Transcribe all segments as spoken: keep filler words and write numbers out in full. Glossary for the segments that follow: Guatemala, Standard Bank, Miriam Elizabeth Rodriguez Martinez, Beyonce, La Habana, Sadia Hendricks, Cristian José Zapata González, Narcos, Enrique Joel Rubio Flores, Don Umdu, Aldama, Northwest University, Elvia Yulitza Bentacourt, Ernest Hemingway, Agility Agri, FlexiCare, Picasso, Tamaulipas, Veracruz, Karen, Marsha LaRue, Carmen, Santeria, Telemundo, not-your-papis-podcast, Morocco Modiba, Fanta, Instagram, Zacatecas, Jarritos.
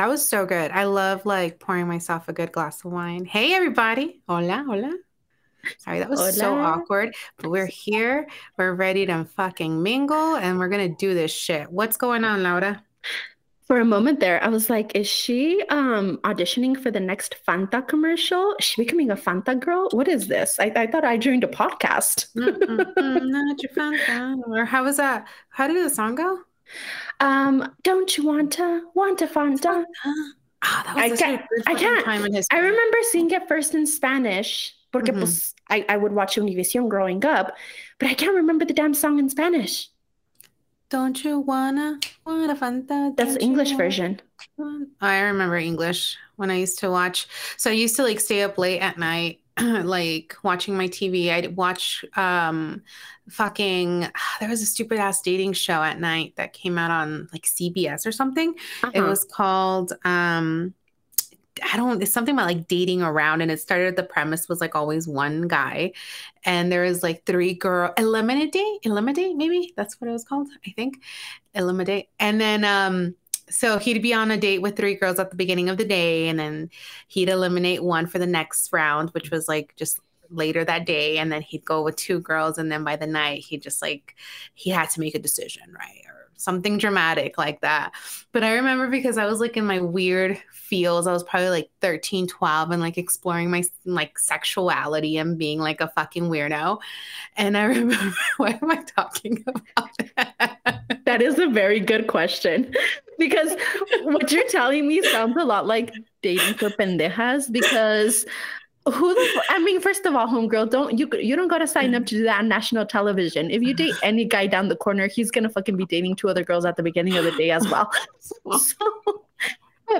That was so good. I love like pouring myself a good glass of wine. Hey, everybody. Hola, hola. Sorry, that was hola. So awkward. But we're here. We're ready to fucking mingle and we're going to do this shit. What's going on, Laura? For a moment there, I was like, is she um, auditioning for the next Fanta commercial? Is she becoming a Fanta girl? What is this? I, I thought I joined a podcast. Not your Fanta. Or how was that? How did the song go? Um, don't you want to, want to Fanta? Oh, that was I, can't, I can't. Time in history. I remember seeing it first in Spanish, porque mm-hmm. pues, I, I would watch Univision growing up, but I can't remember the damn song in Spanish. Don't you wanna, wanna Fanta? That's the English version. I remember English when I used to watch. So I used to like stay up late at night, like watching my T V. I'd watch um, fucking, there was a stupid ass dating show at night that came out on like C B S or something. Uh-huh. It was called, um, I don't, it's something about like dating around. And it started, the premise was like always one guy. And there was like three girl, Eliminate, Eliminate, maybe that's what it was called. I think Eliminate. And then, um, so he'd be on a date with three girls at the beginning of the day. And then he'd eliminate one for the next round, which was like just later that day. And then he'd go with two girls. And then by the night, he just like, he had to make a decision, right? Or something dramatic like that. But I remember because I was like in my weird feels, I was probably like thirteen, twelve and like exploring my like sexuality and being like a fucking weirdo. And I remember, what am I talking about? That is a very good question because what you're telling me sounds a lot like dating for pendejas because who the, I mean, first of all, homegirl, don't you you don't gotta sign up to do that on national television. If you date any guy down the corner, he's gonna fucking be dating two other girls at the beginning of the day as well. So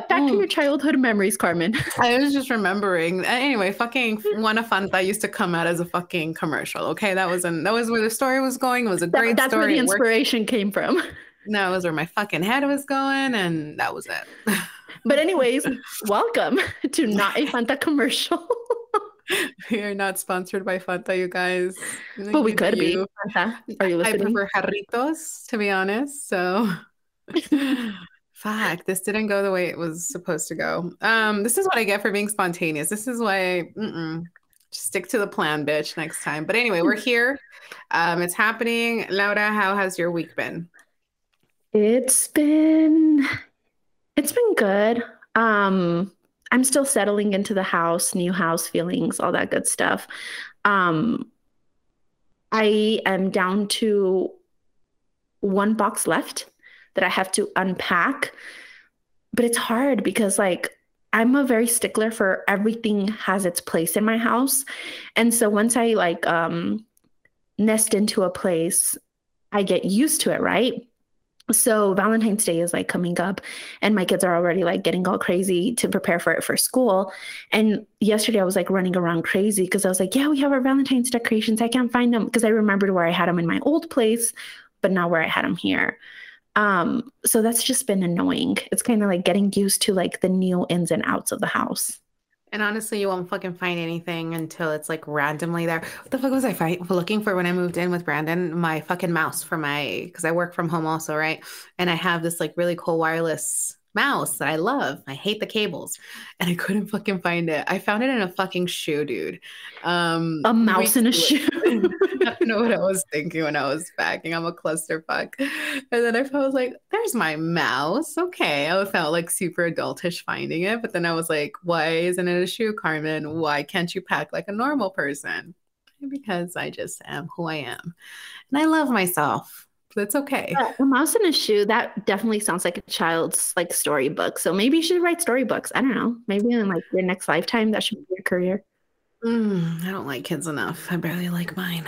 back to your childhood memories, Carmen. I was just remembering. Anyway, fucking Juana Fanta used to come out as a fucking commercial. Okay, that was an, that was where the story was going. It was a great that, that's story. That's where the inspiration came from. No, it was where my fucking head was going, and that was it. But anyways, welcome to Not a Fanta Commercial. We are not sponsored by Fanta, you guys. But you, we could you. be. Fanta, are you listening? I prefer Jarritos, to be honest. So, fuck, this didn't go the way it was supposed to go. Um, this is what I get for being spontaneous. This is why, mm-mm, just stick to the plan, bitch, next time. But anyway, we're here. Um, it's happening. Laura, how has your week been? It's been... It's been good. Um, I'm still settling into the house, new house feelings, all that good stuff. Um, I am down to one box left that I have to unpack, but it's hard because like I'm a very stickler for everything has its place in my house. And so once I like um, nest into a place, I get used to it, right? So Valentine's Day is like coming up and my kids are already like getting all crazy to prepare for it for school. And yesterday I was like running around crazy because I was like, yeah, we have our Valentine's decorations. I can't find them because I remembered where I had them in my old place, but not where I had them here. Um, so that's just been annoying. It's kind of like getting used to like the new ins and outs of the house. And honestly, you won't fucking find anything until it's like randomly there. What the fuck was I fight, looking for when I moved in with Brandon? My fucking mouse for my, because I work from home also, right? And I have this like really cool wireless mouse that I love. I hate the cables. And I couldn't fucking find it. I found it in a fucking shoe, dude. Um, a mouse in a shoe. I don't know what I was thinking when I was packing. I'm a clusterfuck. And then I was like, there's my mouse. Okay. I felt like super adultish finding it. But then I was like, why isn't it a shoe, Carmen? Why can't you pack like a normal person? Because I just am who I am. And I love myself. That's okay. Yeah, a mouse in a shoe, that definitely sounds like a child's like storybook. So maybe you should write storybooks. I don't know. Maybe in like your next lifetime, that should be your career. Mm, I don't like kids enough. I barely like mine.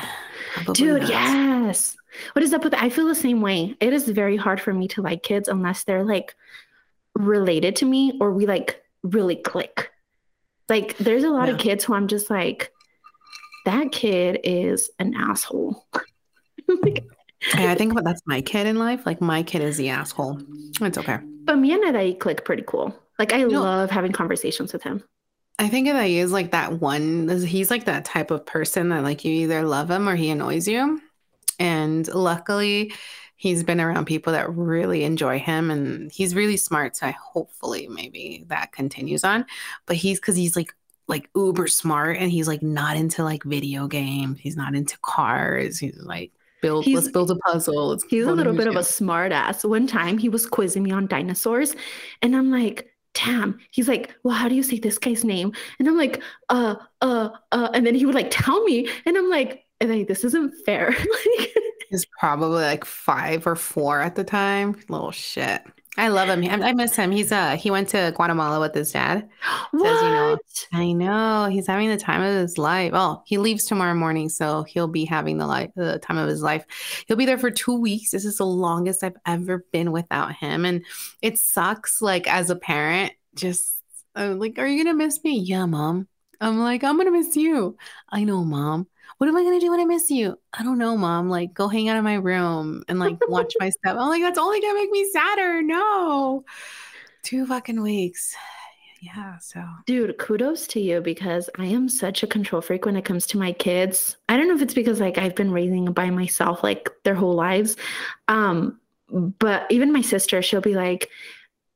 Probably Dude, not. Yes. What is up with that? I feel the same way. It is very hard for me to like kids unless they're like related to me or we like really click. Like there's a lot yeah. of kids who I'm just like, that kid is an asshole. Like, hey, I think about that's my kid in life. Like my kid is the asshole. It's okay. But me and I click pretty cool. Like I no. love having conversations with him. I think that he is like that one, he's like that type of person that like you either love him or he annoys you. And luckily he's been around people that really enjoy him, and he's really smart. So I hopefully maybe that continues on. But he's, because he's like like uber smart, and he's like not into like video games. He's not into cars. He's like, build, he's, let's build a puzzle. Let's he's a little bit of a smart ass. One time he was quizzing me on dinosaurs, and I'm like, damn. He's like, well, how do you say this guy's name? And I'm like, uh, uh, uh. And then he would like tell me, and I'm like, like this isn't fair. Like, he's probably like five or four at the time. Little shit. I love him. I, I miss him. He's uh he went to Guatemala with his dad. What? Says, you know, I know he's having the time of his life. Oh, he leaves tomorrow morning, so he'll be having the life, the time of his life. He'll be there for two weeks. This is the longest I've ever been without him, and it sucks. Like as a parent, just I'm like, are you gonna miss me? Yeah, mom. I'm like, I'm gonna miss you. I know, mom. What am I gonna do when I miss you? I don't know, mom. Like, go hang out in my room and like watch my stuff. I'm like, that's only gonna make me sadder. No, two fucking weeks. Yeah. So, dude, kudos to you, because I am such a control freak when it comes to my kids. I don't know if it's because like I've been raising them by myself like their whole lives, um, but even my sister, she'll be like,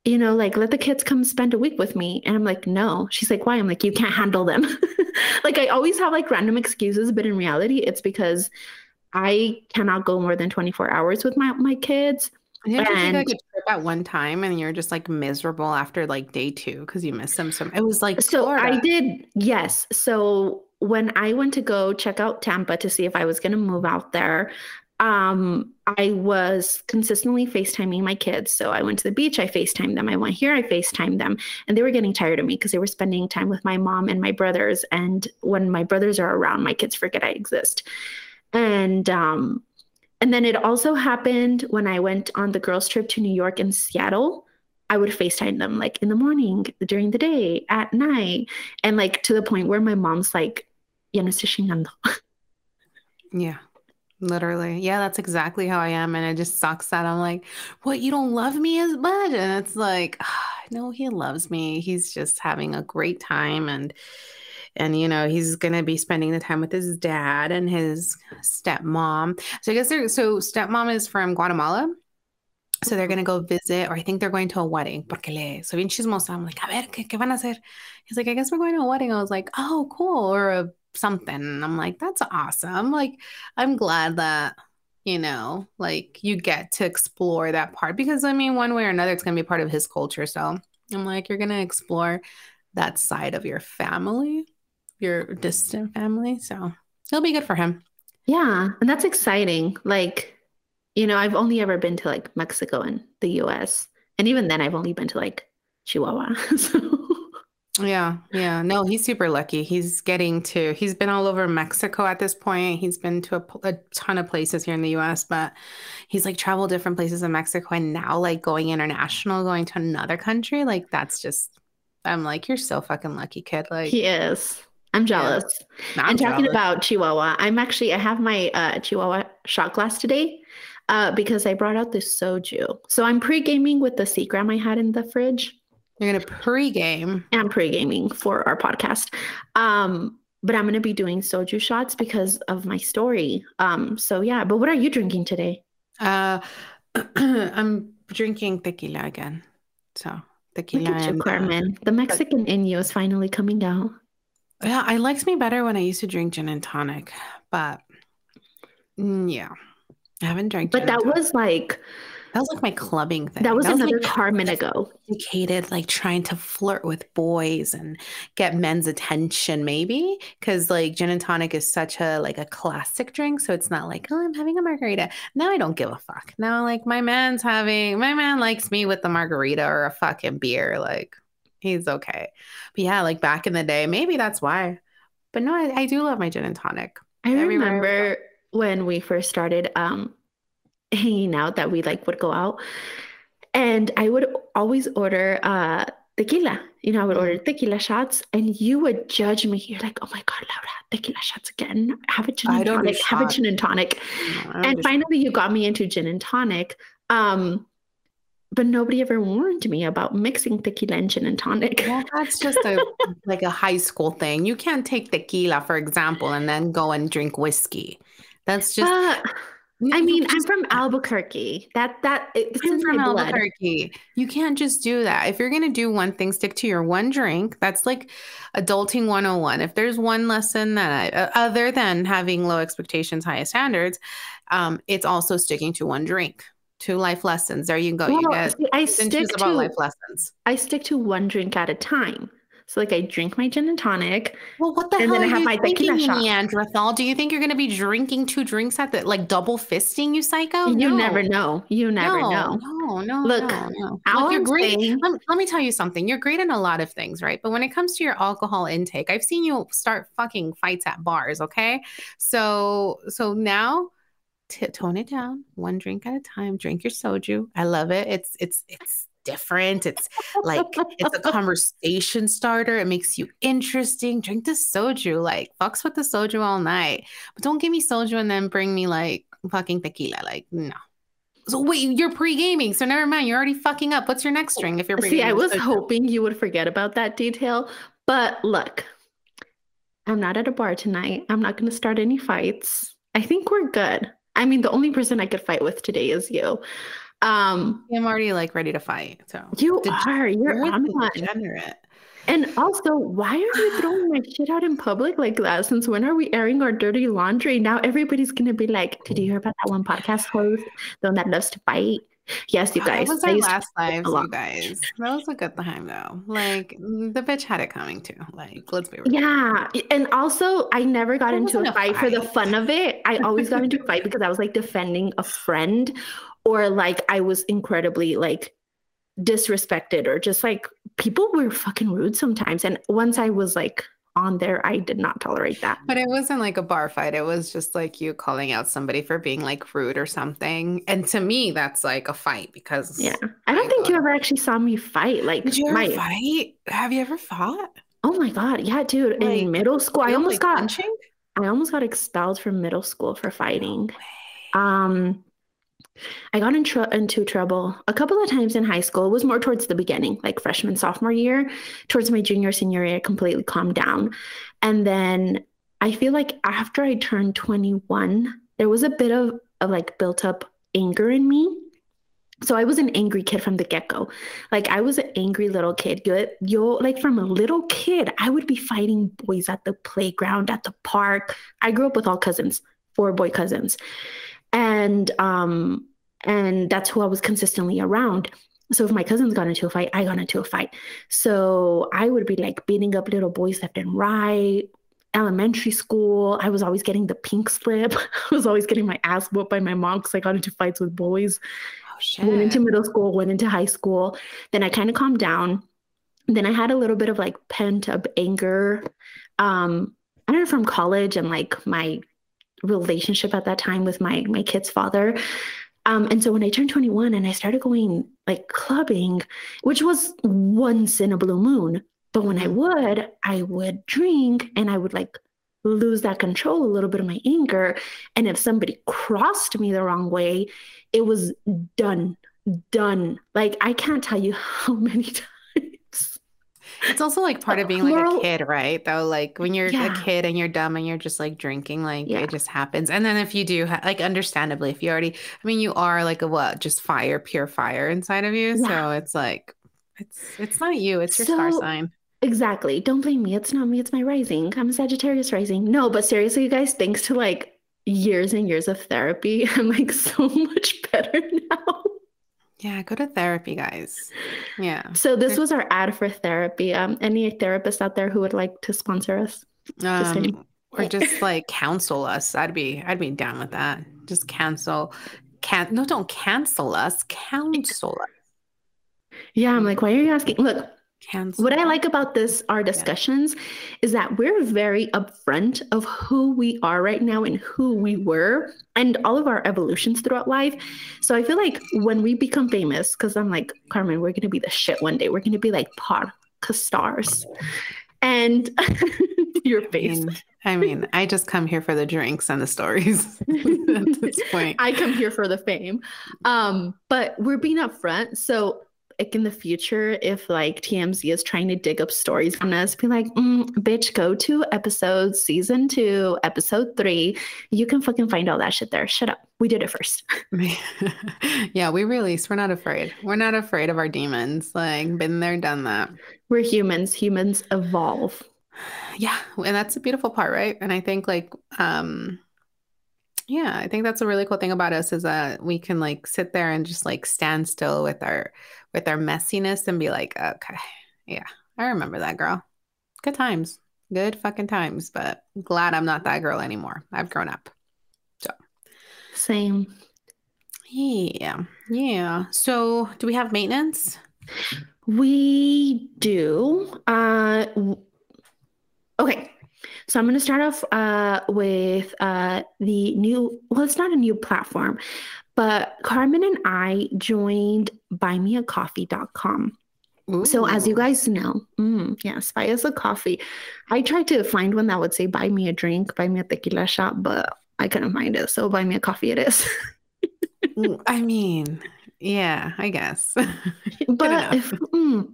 you know, like, let the kids come spend a week with me. And I'm like, no. She's like, why? I'm like, you can't handle them. Like, I always have like random excuses, but in reality, it's because I cannot go more than twenty-four hours with my, my kids. And you and- like a trip at one time, and you're just like miserable after like day two because you miss them. So it was like, so Florida. I did. Yes. So when I went to go check out Tampa to see if I was going to move out there, Um, I was consistently FaceTiming my kids. So I went to the beach, I FaceTimed them. I went here, I FaceTimed them. And they were getting tired of me because they were spending time with my mom and my brothers. And when my brothers are around, my kids forget I exist. And, um, and then it also happened when I went on the girls' trip to New York and Seattle. I would FaceTime them like in the morning, during the day, at night. And like to the point where my mom's like, ya no estoy chingando. Yeah. Literally. Yeah, that's exactly how I am. And it just sucks that I'm like, what, you don't love me as much? And it's like, oh, no, he loves me. He's just having a great time. And, and you know, he's going to be spending the time with his dad and his stepmom. So I guess they're, so stepmom is from Guatemala. So they're going to go visit, or I think they're going to a wedding. Porque le, so bien chismosa. I'm like, a ver, ¿qué, qué van a hacer? He's like, I guess we're going to a wedding. I was like, oh, cool. Or a something. And I'm like, that's awesome. Like, I'm glad that, you know, like you get to explore that part, because I mean, one way or another, it's going to be part of his culture. So I'm like, you're going to explore that side of your family, your distant family. So it'll be good for him. Yeah. And that's exciting. Like, you know, I've only ever been to like Mexico and the U S. And even then I've only been to like Chihuahua. So. Yeah. Yeah. No, he's super lucky. He's getting to, he's been all over Mexico at this point. He's been to a, a ton of places here in the U S, but he's like traveled different places in Mexico. And now like going international, going to another country, like that's just, I'm like, you're so fucking lucky, kid. Like he is. I'm jealous. Yeah. I'm, I'm jealous. Talking about Chihuahua. I'm actually, I have my uh, Chihuahua shot glass today uh, because I brought out this soju. So I'm pre-gaming with the Seagram I had in the fridge. You're going to pregame. I'm pregaming for our podcast. Um, but I'm going to be doing soju shots because of my story. Um, so yeah, but what are you drinking today? Uh, I'm drinking tequila again. So tequila. Look at you, and, Carmen. Uh, the Mexican but, in you is finally coming out. Yeah, it likes me better when I used to drink gin and tonic, but yeah, I haven't drank gin But that and tonic. was like... That was like my clubbing thing. That was, that was another like, Carmen ago. Dedicated, like trying to flirt with boys and get men's attention, maybe, because like gin and tonic is such a like a classic drink. So it's not like, oh, I'm having a margarita. Now I don't give a fuck. Now like my man's having, my man likes me with the margarita or a fucking beer. Like he's okay. But yeah, like back in the day, maybe that's why. But no, I, I do love my gin and tonic. I, I remember, remember when we first started. Um, hanging out that we like would go out, and I would always order uh tequila, you know, I would order tequila shots, and you would judge me. You're like, oh my god, Laura, tequila shots again, have a gin and tonic, have a gin and tonic. No, and finally you got me into gin and tonic, um but nobody ever warned me about mixing tequila and gin and tonic. Well, that's just a like a high school thing. You can't take tequila, for example, and then go and drink whiskey. That's just uh, I mean, I'm from Albuquerque. That that it's I'm from Albuquerque. You can't just do that. If you're gonna do one thing, stick to your one drink. That's like adulting one oh one. If there's one lesson that I, uh, other than having low expectations, high standards, um, it's also sticking to one drink. Two life lessons. There you go. Well, you guys. I stick to life lessons. I stick to one drink at a time. So like I drink my gin and tonic. Well, what the and hell then are I have you my thinking, Neanderthal? Do you think you're going to be drinking two drinks at the, like double fisting, you psycho? You no. never know. You never no, know. No, no, Look, no, no. Look you're great. Let, let me tell you something. You're great in a lot of things, right? But when it comes to your alcohol intake, I've seen you start fucking fights at bars, okay? So, so now... T- tone it down, one drink at a time. Drink your soju. I love it. It's it's it's different. It's like it's a conversation starter. It makes you interesting. Drink the soju, like fucks with the soju all night. But don't give me soju and then bring me like fucking tequila. Like no. So wait, you're pre-gaming. So never mind. You're already fucking up. What's your next drink? If you're pre-gaming? See, I was soju. hoping you would forget about that detail, but look, I'm not at a bar tonight. I'm not going to start any fights. I think we're good. I mean, the only person I could fight with today is you. Um, I'm already like ready to fight. So you degenerate. are. You're on one. And also, why are you throwing my shit out in public like that? Since when are we airing our dirty laundry? Now everybody's gonna be like, "Did you hear about that one podcast host, the one that loves to fight?" Yes, you guys. That was our last live, you guys. That was a good time, though. Like, the bitch had it coming, too. Like, let's be real. Yeah. And also, I never got into a fight for the fun of it. I always got into a fight because I was, like, defending a friend or, like, I was incredibly, like, disrespected or just, like, people were fucking rude sometimes. And once I was, like, on there, I did not tolerate that. But it wasn't like a bar fight. It was just like you calling out somebody for being like rude or something. And to me, that's like a fight because yeah, I don't I think go. you ever actually saw me fight. Like, did you ever my... fight? Have you ever fought? Oh my god, yeah, dude. Like, in middle school, I almost like got punching? I almost got expelled from middle school for fighting. No um, I got in tr- into trouble a couple of times in high school. It was more towards the beginning, like freshman, sophomore year. Towards my junior, senior year, I completely calmed down. And then I feel like after I turned twenty-one, there was a bit of, of like built up anger in me. So I was an angry kid from the get-go. Like I was an angry little kid. You, you, like from a little kid, I would be fighting boys at the playground, at the park. I grew up with all cousins, four boy cousins. And um, and that's who I was consistently around. So if my cousins got into a fight, I got into a fight. So I would be like beating up little boys left and right. Elementary school, I was always getting the pink slip. I was always getting my ass whooped by my mom because I got into fights with boys. Oh, shit. Went into middle school, went into high school. Then I kind of calmed down. Then I had a little bit of like pent up anger. Um, I don't know, from college and like my relationship at that time with my my kid's father. Um, and so when I turned twenty-one and I started going like clubbing, which was once in a blue moon, but when I would, I would drink and I would like lose that control, a little bit of my anger. And if somebody crossed me the wrong way, it was done, done. Like, I can't tell you how many times. It's also like part of being like Moral. a kid, right? Though, like when you're yeah. a kid and you're dumb and you're just like drinking, like yeah. it just happens. And then if you do, ha- like understandably, if you already, I mean, you are like a what? Just fire, pure fire inside of you. Yeah. So it's like, it's it's not you. It's your so, star sign. Exactly. Don't blame me. It's not me. It's my rising. I'm a Sagittarius rising. No, but seriously, you guys, thanks to like years and years of therapy, I'm like so much better now. Yeah, go to therapy, guys. Yeah. So this was our ad for therapy. Um, any therapists out there who would like to sponsor us? Just um, or just like counsel us. I'd be, I'd be down with that. Just cancel, can no, don't cancel us. Counsel us. Yeah, I'm like, why are you asking? Look, cancel. What I like about this, our discussions, yeah. is that we're very upfront of who we are right now and who we were and all of our evolutions throughout life. So I feel like when we become famous, because I'm like, Carmen, we're going to be the shit one day. We're going to be like podcast stars. And your face. I mean, I mean, I just come here for the drinks and the stories at this point. I come here for the fame. Um, but we're being upfront. So like in the future, if like T M Z is trying to dig up stories on us, be like, mm, bitch, go to episode season two, episode three. You can fucking find all that shit there. Shut up. We did it first. Yeah, we released. We're not afraid. We're not afraid of our demons. Like, been there, done that. We're humans. Humans evolve. Yeah. And that's the beautiful part, right? And I think like, um, yeah, I think that's a really cool thing about us is that we can like sit there and just like stand still with our, with our messiness and be like, okay, yeah, I remember that girl. Good times. Good fucking times. But glad I'm not that girl anymore. I've grown up. So. Same. Yeah. Yeah. So do we have maintenance? We do. Uh, okay. So I'm going to start off uh, with uh, the new, well, it's not a new platform, but Carmen and I joined buy me a coffee dot com. Ooh. So as you guys know, mm, yes, buy us a coffee. I tried to find one that would say buy me a drink, buy me a tequila shot, but I couldn't find it. So buy me a coffee it is. I mean, yeah, I guess. But if... Mm,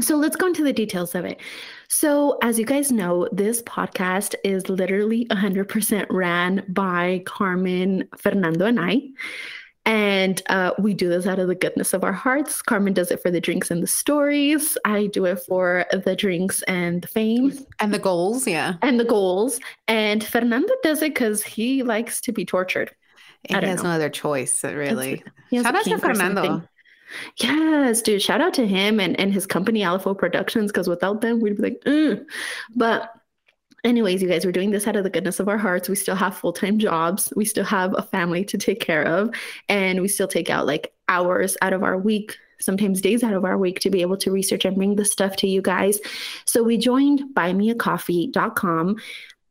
So let's go into the details of it. So as you guys know, this podcast is literally one hundred percent ran by Carmen, Fernando, and I. And uh, we do this out of the goodness of our hearts. Carmen does it for the drinks and the stories. I do it for the drinks and the fame. And the goals, yeah. And the goals. And Fernando does it because he likes to be tortured. He has no other choice, really. Shout out to Fernando. Yes, dude. Shout out to him and, and his company, Alifo Productions, because without them, we'd be like, ugh. But anyways, you guys, we're doing this out of the goodness of our hearts. We still have full-time jobs. We still have a family to take care of. And we still take out like hours out of our week, sometimes days out of our week, to be able to research and bring this stuff to you guys. So we joined buy me a coffee dot com,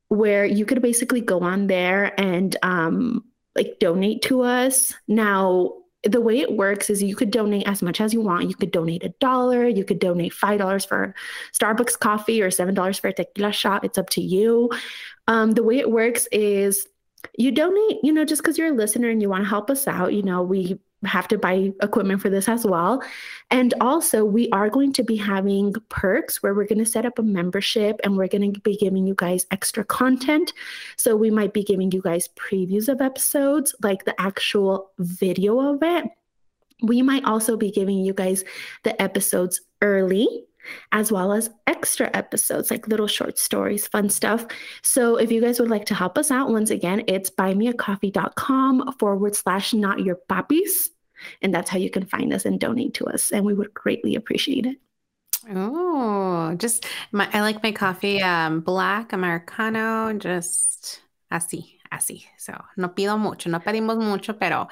where you could basically go on there and um, like donate to us. Now, the way it works is you could donate as much as you want. You could donate a dollar. You could donate five dollars for Starbucks coffee or seven dollars for a tequila shot. It's up to you. Um, the way it works is you donate, you know, just because you're a listener and you want to help us out. You know, we have to buy equipment for this as well. And also we are going to be having perks where we're going to set up a membership and we're going to be giving you guys extra content. So we might be giving you guys previews of episodes, like the actual video of it. We might also be giving you guys the episodes early, as well as extra episodes, like little short stories, fun stuff. So if you guys would like to help us out, once again, it's buy me a coffee dot com forward slash not your papis. And that's how you can find us and donate to us. And we would greatly appreciate it. Oh, just my, I like my coffee, um, black, Americano, just así, así. So no pido mucho, no pedimos mucho, pero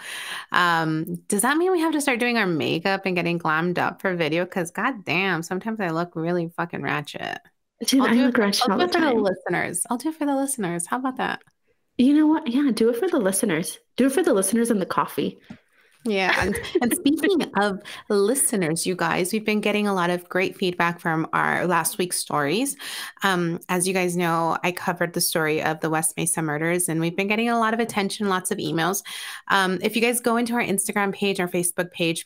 um, does that mean we have to start doing our makeup and getting glammed up for video? Because goddamn, sometimes I look really fucking ratchet. Dude, I'll do I look it for, ratchet I'll do it for the, the listeners. I'll do it for the listeners. How about that? You know what? Yeah, do it for the listeners. Do it for the listeners and the coffee. Yeah. And, and speaking of listeners, you guys, we've been getting a lot of great feedback from our last week's stories. Um, as you guys know, I covered the story of the West Mesa murders, and we've been getting a lot of attention, lots of emails. Um, if you guys go into our Instagram page, our Facebook page,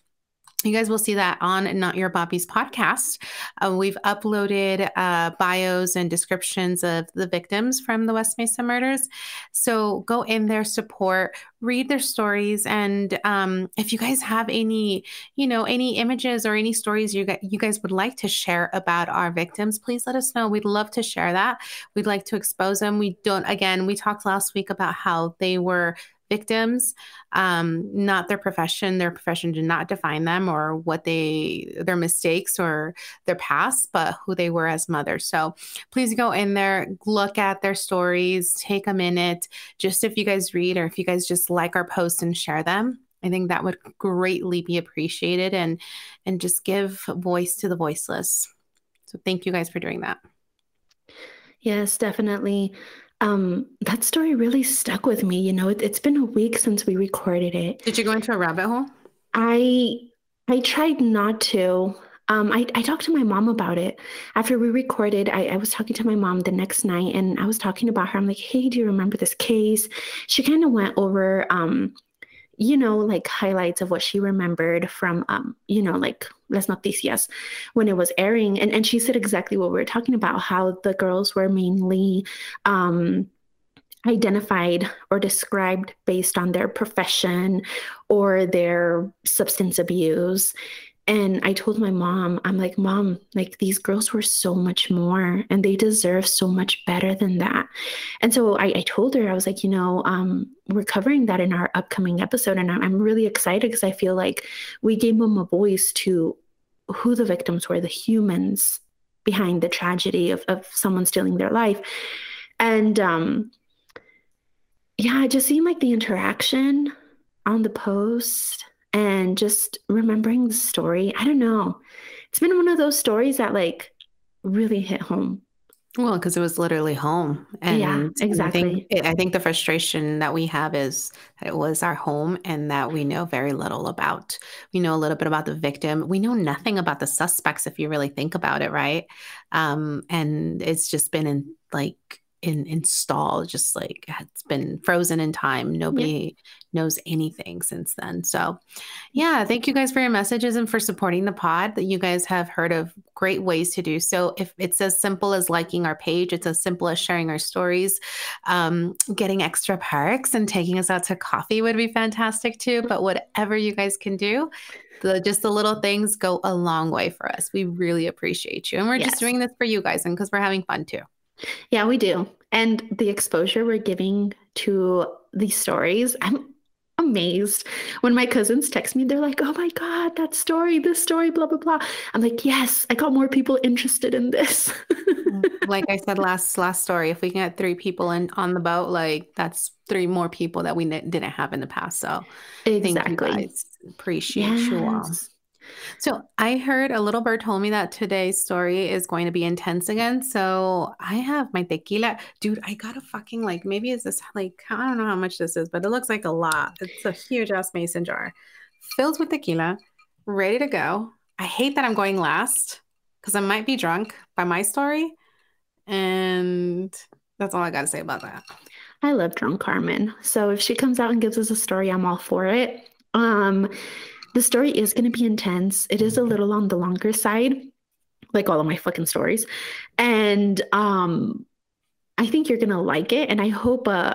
you guys will see that on Not Your Bobby's podcast. Uh, we've uploaded uh, bios and descriptions of the victims from the West Mesa murders. So go in there, support, read their stories. And um, if you guys have any, you know, any images or any stories you, you guys would like to share about our victims, please let us know. We'd love to share that. We'd like to expose them. We don't, again, we talked last week about how they were victims, um, not their profession. Their profession did not define them or what they, their mistakes or their past, but who they were as mothers. So please go in there, look at their stories, take a minute, just if you guys read, or if you guys just like our posts and share them, I think that would greatly be appreciated, and, and just give voice to the voiceless. So thank you guys for doing that. Yes, definitely. Um, that story really stuck with me. You know, it, it's been a week since we recorded it. Did you go into a rabbit hole? I, I tried not to. Um, I, I talked to my mom about it after we recorded. I, I was talking to my mom the next night, and I was talking about her. I'm like, hey, do you remember this case? She kind of went over, um, you know, like highlights of what she remembered from, um, you know, like Las Noticias when it was airing. And, and she said exactly what we were talking about, how the girls were mainly um, identified or described based on their profession or their substance abuse. And I told my mom, I'm like, Mom, like these girls were so much more and they deserve so much better than that. And so I, I told her, I was like, you know, um, we're covering that in our upcoming episode. And I'm, I'm really excited because I feel like we gave them a voice to who the victims were, the humans behind the tragedy of, of someone stealing their life. And um, yeah, it just seemed like the interaction on the post and just remembering the story, I don't know. It's been one of those stories that like really hit home. Well, because it was literally home. And yeah, exactly. I think, it, I think the frustration that we have is that it was our home and that we know very little about. We know a little bit about the victim. We know nothing about the suspects if you really think about it, right? Um, and it's just been in like, in install, just like it's been frozen in time. Nobody yep. knows anything since then. So yeah, thank you guys for your messages and for supporting the pod. That you guys have heard of great ways to do so. If it's as simple as liking our page, it's as simple as sharing our stories, um, getting extra perks and taking us out to coffee would be fantastic too. But whatever you guys can do, the, just the little things go a long way for us. We really appreciate you. And we're yes. just doing this for you guys and because we're having fun too. Yeah, we do. And the exposure we're giving to these stories, I'm amazed. When my cousins text me, they're like, oh my God, that story, this story, blah, blah, blah. I'm like, yes, I got more people interested in this. Like I said, last last story, if we can get three people in on the boat, like that's three more people that we n- didn't have in the past. So exactly. Thank you guys. Appreciate yes. you all. So I heard a little bird told me that today's story is going to be intense again. So I have my tequila. Dude, I got a fucking like, maybe is this like, I don't know how much this is, but it looks like a lot. It's a huge ass mason jar filled with tequila, ready to go. I hate that I'm going last because I might be drunk by my story. And that's all I got to say about that. I love drunk Carmen. So if she comes out and gives us a story, I'm all for it. Um, The story is going to be intense. It is a little on the longer side, like all of my fucking stories. And um, I think you're going to like it. And I hope uh,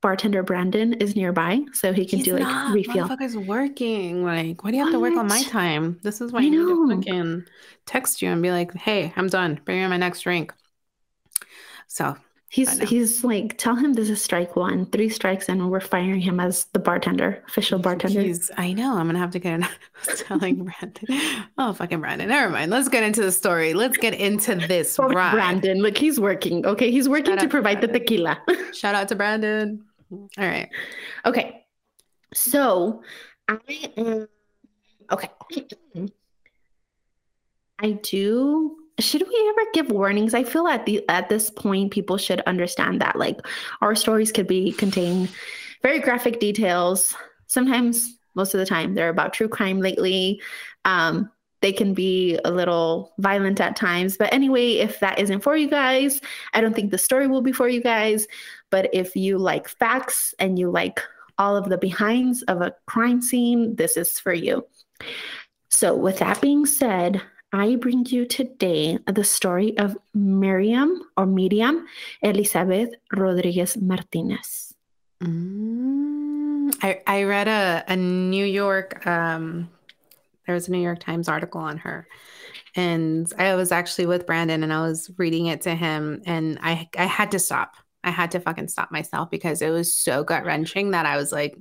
bartender Brandon is nearby so he can He's do not, like refill. Motherfucker's working. Like, why do you have what? to work on my time? This is why I, I need to fucking text you and be like, hey, I'm done. Bring me my next drink. So... He's he's like, tell him this is strike one, three strikes, and we're firing him as the bartender, official bartender. Jeez, I know. I'm going to have to get an, I was telling Brandon. Oh, fucking Brandon. Never mind. Let's get into the story. Let's get into this. Poor ride. Brandon, look, he's working. Okay. He's working Shout to provide to the tequila. Shout out to Brandon. All right. Okay. So I am, okay. I do. Should we ever give warnings? I feel at the at this point, people should understand that like our stories could be contain very graphic details. Sometimes, most of the time, they're about true crime lately. Um, they can be a little violent at times. But anyway, if that isn't for you guys, I don't think the story will be for you guys. But if you like facts and you like all of the behinds of a crime scene, this is for you. So with that being said, I bring you today the story of Miriam or Miriam Elizabeth Rodriguez Martinez. Mm, I, I read a, a New York, um, there was a New York Times article on her. And I was actually with Brandon and I was reading it to him and I, I had to stop. I had to fucking stop myself because it was so gut-wrenching that I was like,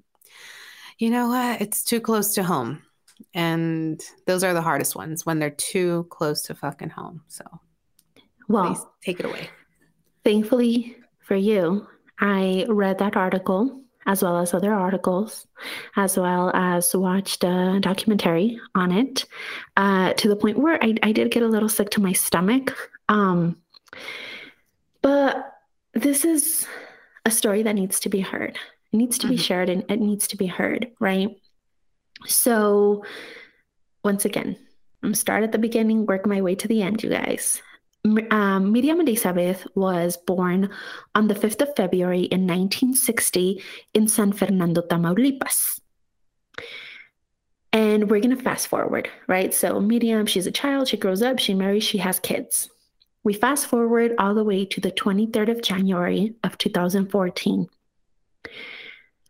you know what? It's too close to home. And those are the hardest ones when they're too close to fucking home. So, well, take it away. Thankfully for you, I read that article as well as other articles, as well as watched a documentary on it uh, to the point where I, I did get a little sick to my stomach. Um, but this is a story that needs to be heard. It needs to mm-hmm. be shared and it needs to be heard, right? So once again, I'm start at the beginning, work my way to the end, you guys. Um, Miriam Elizabeth was born on the fifth of February in nineteen sixty in San Fernando, Tamaulipas. And we're going to fast forward, right? So Miriam, she's a child, she grows up, she marries, she has kids. We fast forward all the way to the twenty-third of January of two thousand fourteen.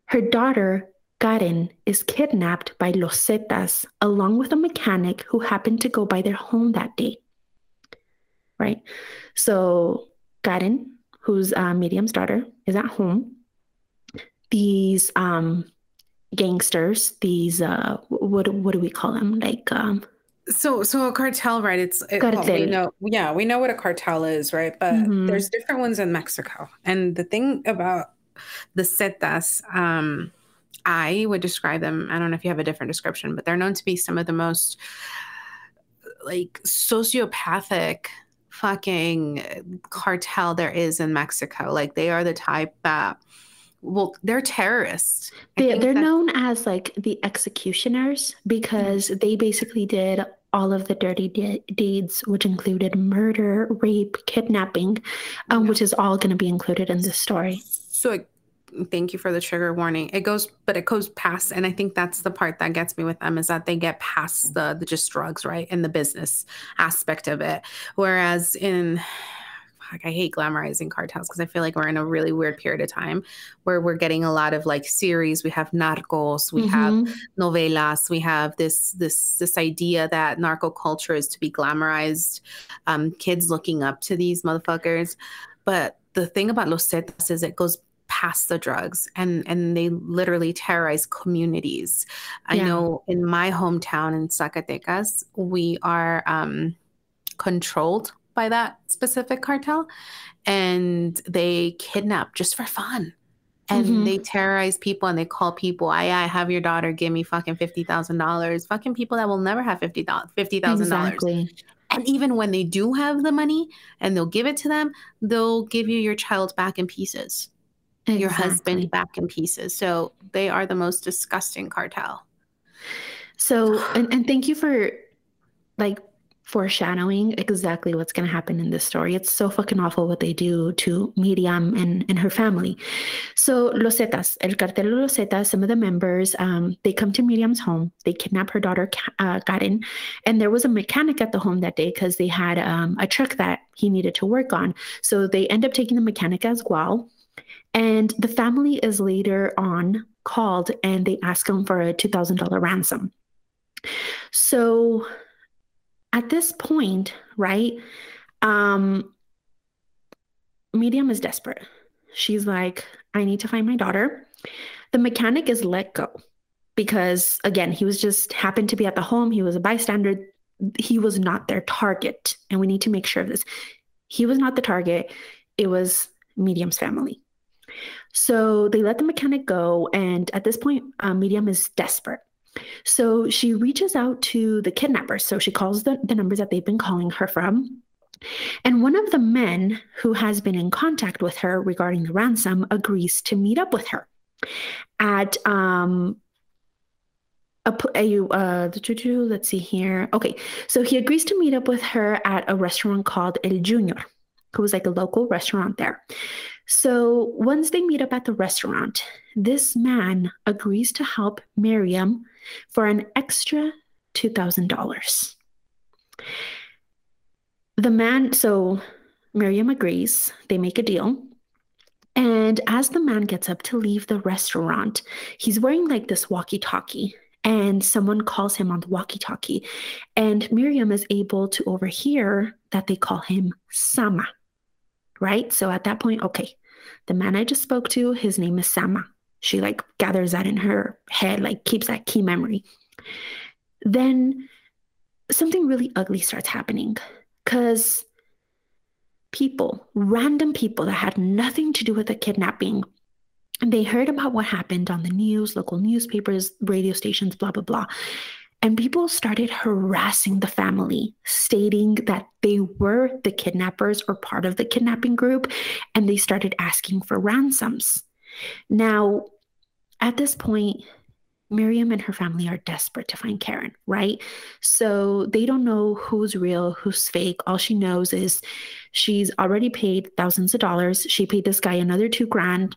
Her daughter, Karen, is kidnapped by Los Zetas, along with a mechanic who happened to go by their home that day, right? So Karen, who's uh, Miriam's daughter, is at home. These um, gangsters, these, uh, what, what do we call them? Like, um, so, so a cartel, right? It's, it, well, we know, yeah, we know what a cartel is, right? But mm-hmm. there's different ones in Mexico. And the thing about the Zetas, um, I would describe them, I don't know if you have a different description, but they're known to be some of the most like sociopathic fucking cartel there is in Mexico. Like they are the type that, well, they're terrorists. They, they're known as like the executioners because they basically did all of the dirty de- deeds, which included murder, rape, kidnapping, um, yeah. which is all going to be included in this story. So it, thank you for the trigger warning. It goes, but it goes past, and I think that's the part that gets me with them is that they get past the, the just drugs, right, and the business aspect of it. Whereas in, fuck, I hate glamorizing cartels because I feel like we're in a really weird period of time where we're getting a lot of like series. We have Narcos, we mm-hmm. have novelas, we have this this this idea that narco culture is to be glamorized, um, kids looking up to these motherfuckers. But the thing about Los Zetas is it goes past the drugs and, and they literally terrorize communities. I yeah. know in my hometown in Zacatecas, we are um, controlled by that specific cartel and they kidnap just for fun. And mm-hmm. they terrorize people and they call people, I, I have your daughter, give me fucking fifty thousand dollars. Fucking people that will never have fifty thousand dollars. Exactly. And even when they do have the money and they'll give it to them, they'll give you your child back in pieces. Your exactly. husband back in pieces. So they are the most disgusting cartel. So, and, and thank you for like foreshadowing exactly what's going to happen in this story. It's so fucking awful what they do to Miriam and, and her family. So Los Zetas, El Cartel de Los Zetas, some of the members, um, they come to Miriam's home. They kidnap her daughter, uh, Karen. And there was a mechanic at the home that day because they had um, a truck that he needed to work on. So they end up taking the mechanic as well. And the family is later on called and they ask him for a two thousand dollars ransom. So at this point, right, um, Miriam is desperate. She's like, I need to find my daughter. The mechanic is let go because, again, he was just happened to be at the home. He was a bystander. He was not their target. And we need to make sure of this. He was not the target. It was Miriam's family. So they let the mechanic go. And at this point, uh, Miriam is desperate. So she reaches out to the kidnappers. So she calls the, the numbers that they've been calling her from. And one of the men who has been in contact with her regarding the ransom agrees to meet up with her at um, a, a, uh, let's see here. Okay. So he agrees to meet up with her at a restaurant called El Junior, who was like a local restaurant there. So once they meet up at the restaurant, this man agrees to help Miriam for an extra two thousand dollars. The man, so Miriam agrees, they make a deal. And as the man gets up to leave the restaurant, he's wearing like this walkie-talkie and someone calls him on the walkie-talkie. And Miriam is able to overhear that they call him Sama. Right? So at that point, okay, the man I just spoke to, his name is Sama. She like gathers that in her head, like keeps that key memory. Then something really ugly starts happening because people, random people that had nothing to do with the kidnapping, they heard about what happened on the news, local newspapers, radio stations, blah, blah, blah. And people started harassing the family, stating that they were the kidnappers or part of the kidnapping group, and they started asking for ransoms. Now, at this point, Miriam and her family are desperate to find Karen, right? So they don't know who's real, who's fake. All she knows is she's already paid thousands of dollars. She paid this guy another two grand.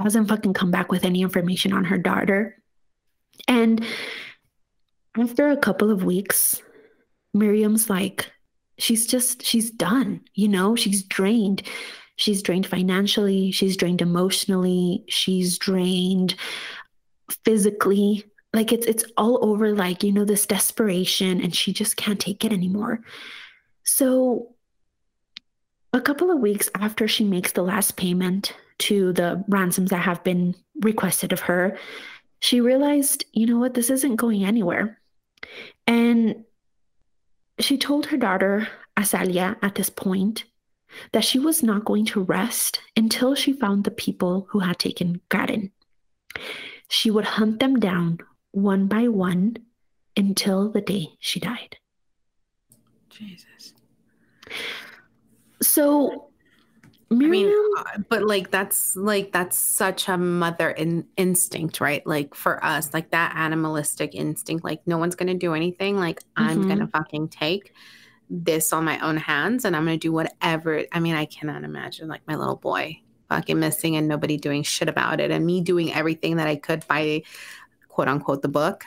Hasn't fucking come back with any information on her daughter. And After a couple of weeks, Miriam's like, she's just, she's done, you know, she's drained. She's drained financially. She's drained emotionally. She's drained physically. Like it's, it's all over, like, you know, this desperation, and she just can't take it anymore. So a couple of weeks after she makes the last payment to the ransoms that have been requested of her, she realized, you know what, this isn't going anywhere. And she told her daughter, Azalia, at this point, that she was not going to rest until she found the people who had taken Karen. She would hunt them down one by one until the day she died. Jesus. So, Miriam, I mean, but like that's like that's such a mother in, instinct, right? Like for us, like that animalistic instinct, like no one's gonna do anything. Like mm-hmm. I'm gonna fucking take this on my own hands, and I'm gonna do whatever. I mean, I cannot imagine like my little boy fucking missing and nobody doing shit about it, and me doing everything that I could by quote unquote the book,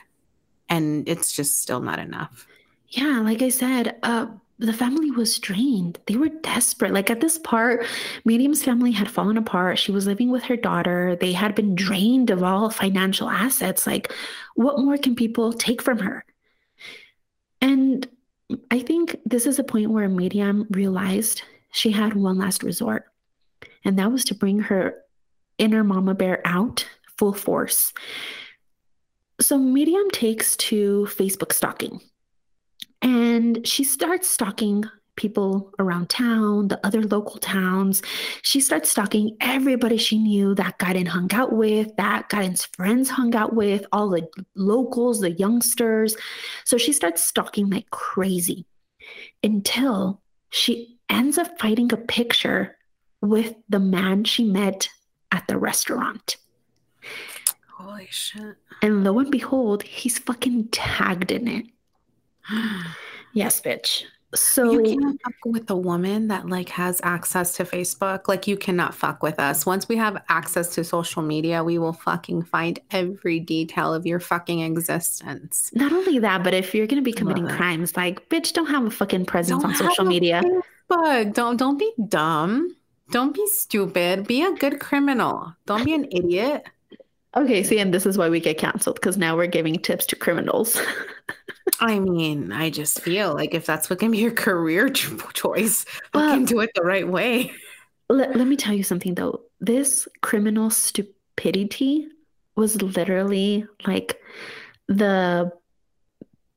and it's just still not enough. Yeah, like I said, uh. the family was drained. They were desperate. Like at this part, Miriam's family had fallen apart. She was living with her daughter. They had been drained of all financial assets. Like what more can people take from her? And I think this is a point where Miriam realized she had one last resort, and that was to bring her inner mama bear out full force. So Miriam takes to Facebook stalking. And she starts stalking people around town, the other local towns. She starts stalking everybody she knew that Karen hung out with, that Karen's friends hung out with, all the locals, the youngsters. So she starts stalking like crazy until she ends up finding a picture with the man she met at the restaurant. Holy shit. And lo and behold, he's fucking tagged in it. Yes, bitch. So you cannot fuck with a woman that like has access to Facebook. Like you cannot fuck with us. Once we have access to social media, we will fucking find every detail of your fucking existence. Not only that, but if you're gonna be committing crimes, like bitch, don't have a fucking presence on social media. Fuck. Don't don't be dumb. Don't be stupid. Be a good criminal. Don't be an idiot. Okay, see, and this is why we get canceled, because now we're giving tips to criminals. I mean, I just feel like if that's what can be your career choice, you well, can do it the right way. Let, let me tell you something, though. This criminal stupidity was literally like the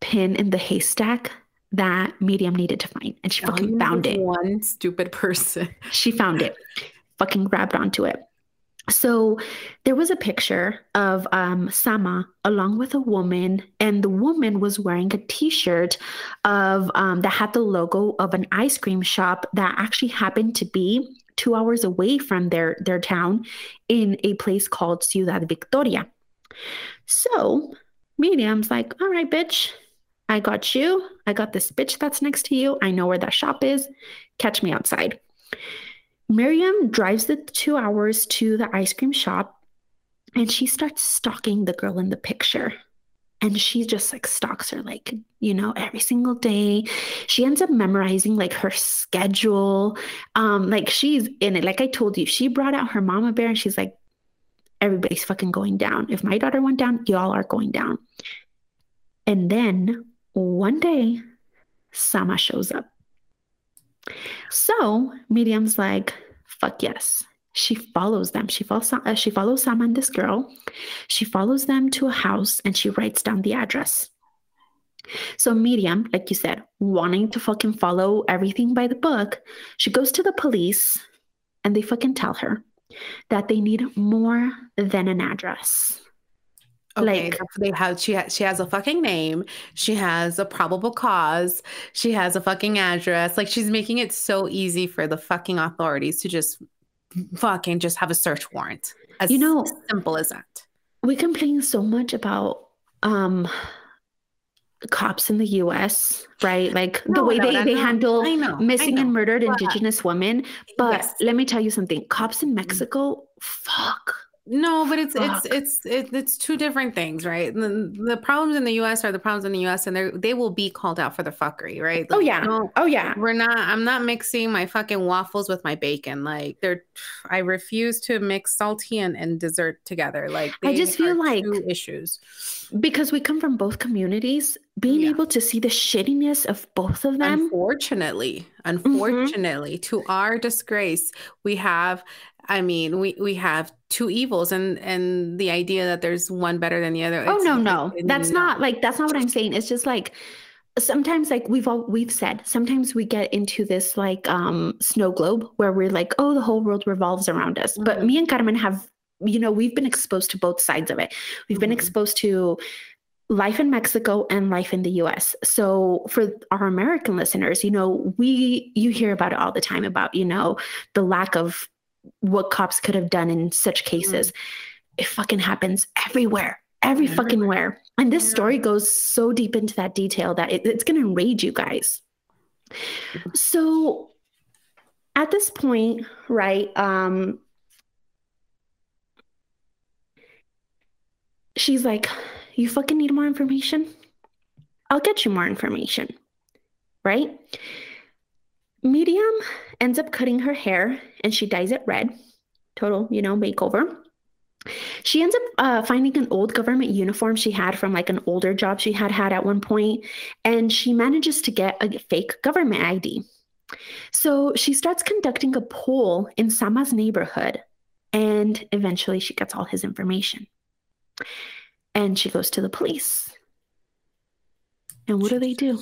pin in the haystack that Miriam needed to find. And she no, fucking found it. One stupid person. She found it. Fucking grabbed onto it. So there was a picture of um, Sama along with a woman, and the woman was wearing a T-shirt of um, that had the logo of an ice cream shop that actually happened to be two hours away from their, their town in a place called Ciudad Victoria. So Miriam's like, all right, bitch, I got you. I got this bitch that's next to you. I know where that shop is. Catch me outside. Miriam drives the two hours to the ice cream shop, and she starts stalking the girl in the picture. And she just like stalks her, like, you know, every single day. She ends up memorizing like her schedule. Um, like she's in it. Like I told you, she brought out her mama bear, and she's like, everybody's fucking going down. If my daughter went down, y'all are going down. And then one day, Sama shows up. So Miriam's like, fuck yes. She follows them. She follows, uh, she follows Sama and this girl. She follows them to a house, and she writes down the address. So Miriam, like you said, wanting to fucking follow everything by the book, she goes to the police, and they fucking tell her that they need more than an address. Okay, like they have, she has, she has a fucking name. She has a probable cause. She has a fucking address. Like she's making it so easy for the fucking authorities to just fucking just have a search warrant. As you know, simple as that. We complain so much about um, cops in the U S, right? Like no, the way no, they, no, they no. handle I know, missing I know. and murdered but, indigenous women. But yes. Let me tell you something. Cops in Mexico, fuck. No, but it's Fuck. it's it's it's two different things, right? The, the problems in the U S are the problems in the U S, and they they will be called out for the fuckery, right? Like, oh yeah, no, oh yeah. We're not. I'm not mixing my fucking waffles with my bacon. Like they're. I refuse to mix salty and, and dessert together. Like I just feel like two issues because we come from both communities. Being yeah. able to see the shittiness of both of them. Unfortunately, unfortunately, mm-hmm. to our disgrace, we have. I mean, we, we have two evils and, and the idea that there's one better than the other. Oh, no, no, that's not like, that's not what I'm saying. It's just like, sometimes like we've all, we've said, sometimes we get into this like um, snow globe where we're like, oh, the whole world revolves around us. Mm-hmm. But me and Carmen have, you know, we've been exposed to both sides of it. We've mm-hmm. been exposed to life in Mexico and life in the U S. So for our American listeners, you know, we, you hear about it all the time about, you know, the lack of what cops could have done in such cases. Mm. It fucking happens everywhere, every everywhere. fucking where. And this yeah. story goes so deep into that detail that it, it's going to enrage you guys. So at this point, right, um, she's like, you fucking need more information? I'll get you more information, right? Miriam ends up cutting her hair and she dyes it red. Total, you know, makeover. She ends up uh, finding an old government uniform she had from like an older job she had had at one point, and she manages to get a fake government I D. So she starts conducting a poll in Sama's neighborhood, and eventually she gets all his information. And she goes to the police. And what do they do?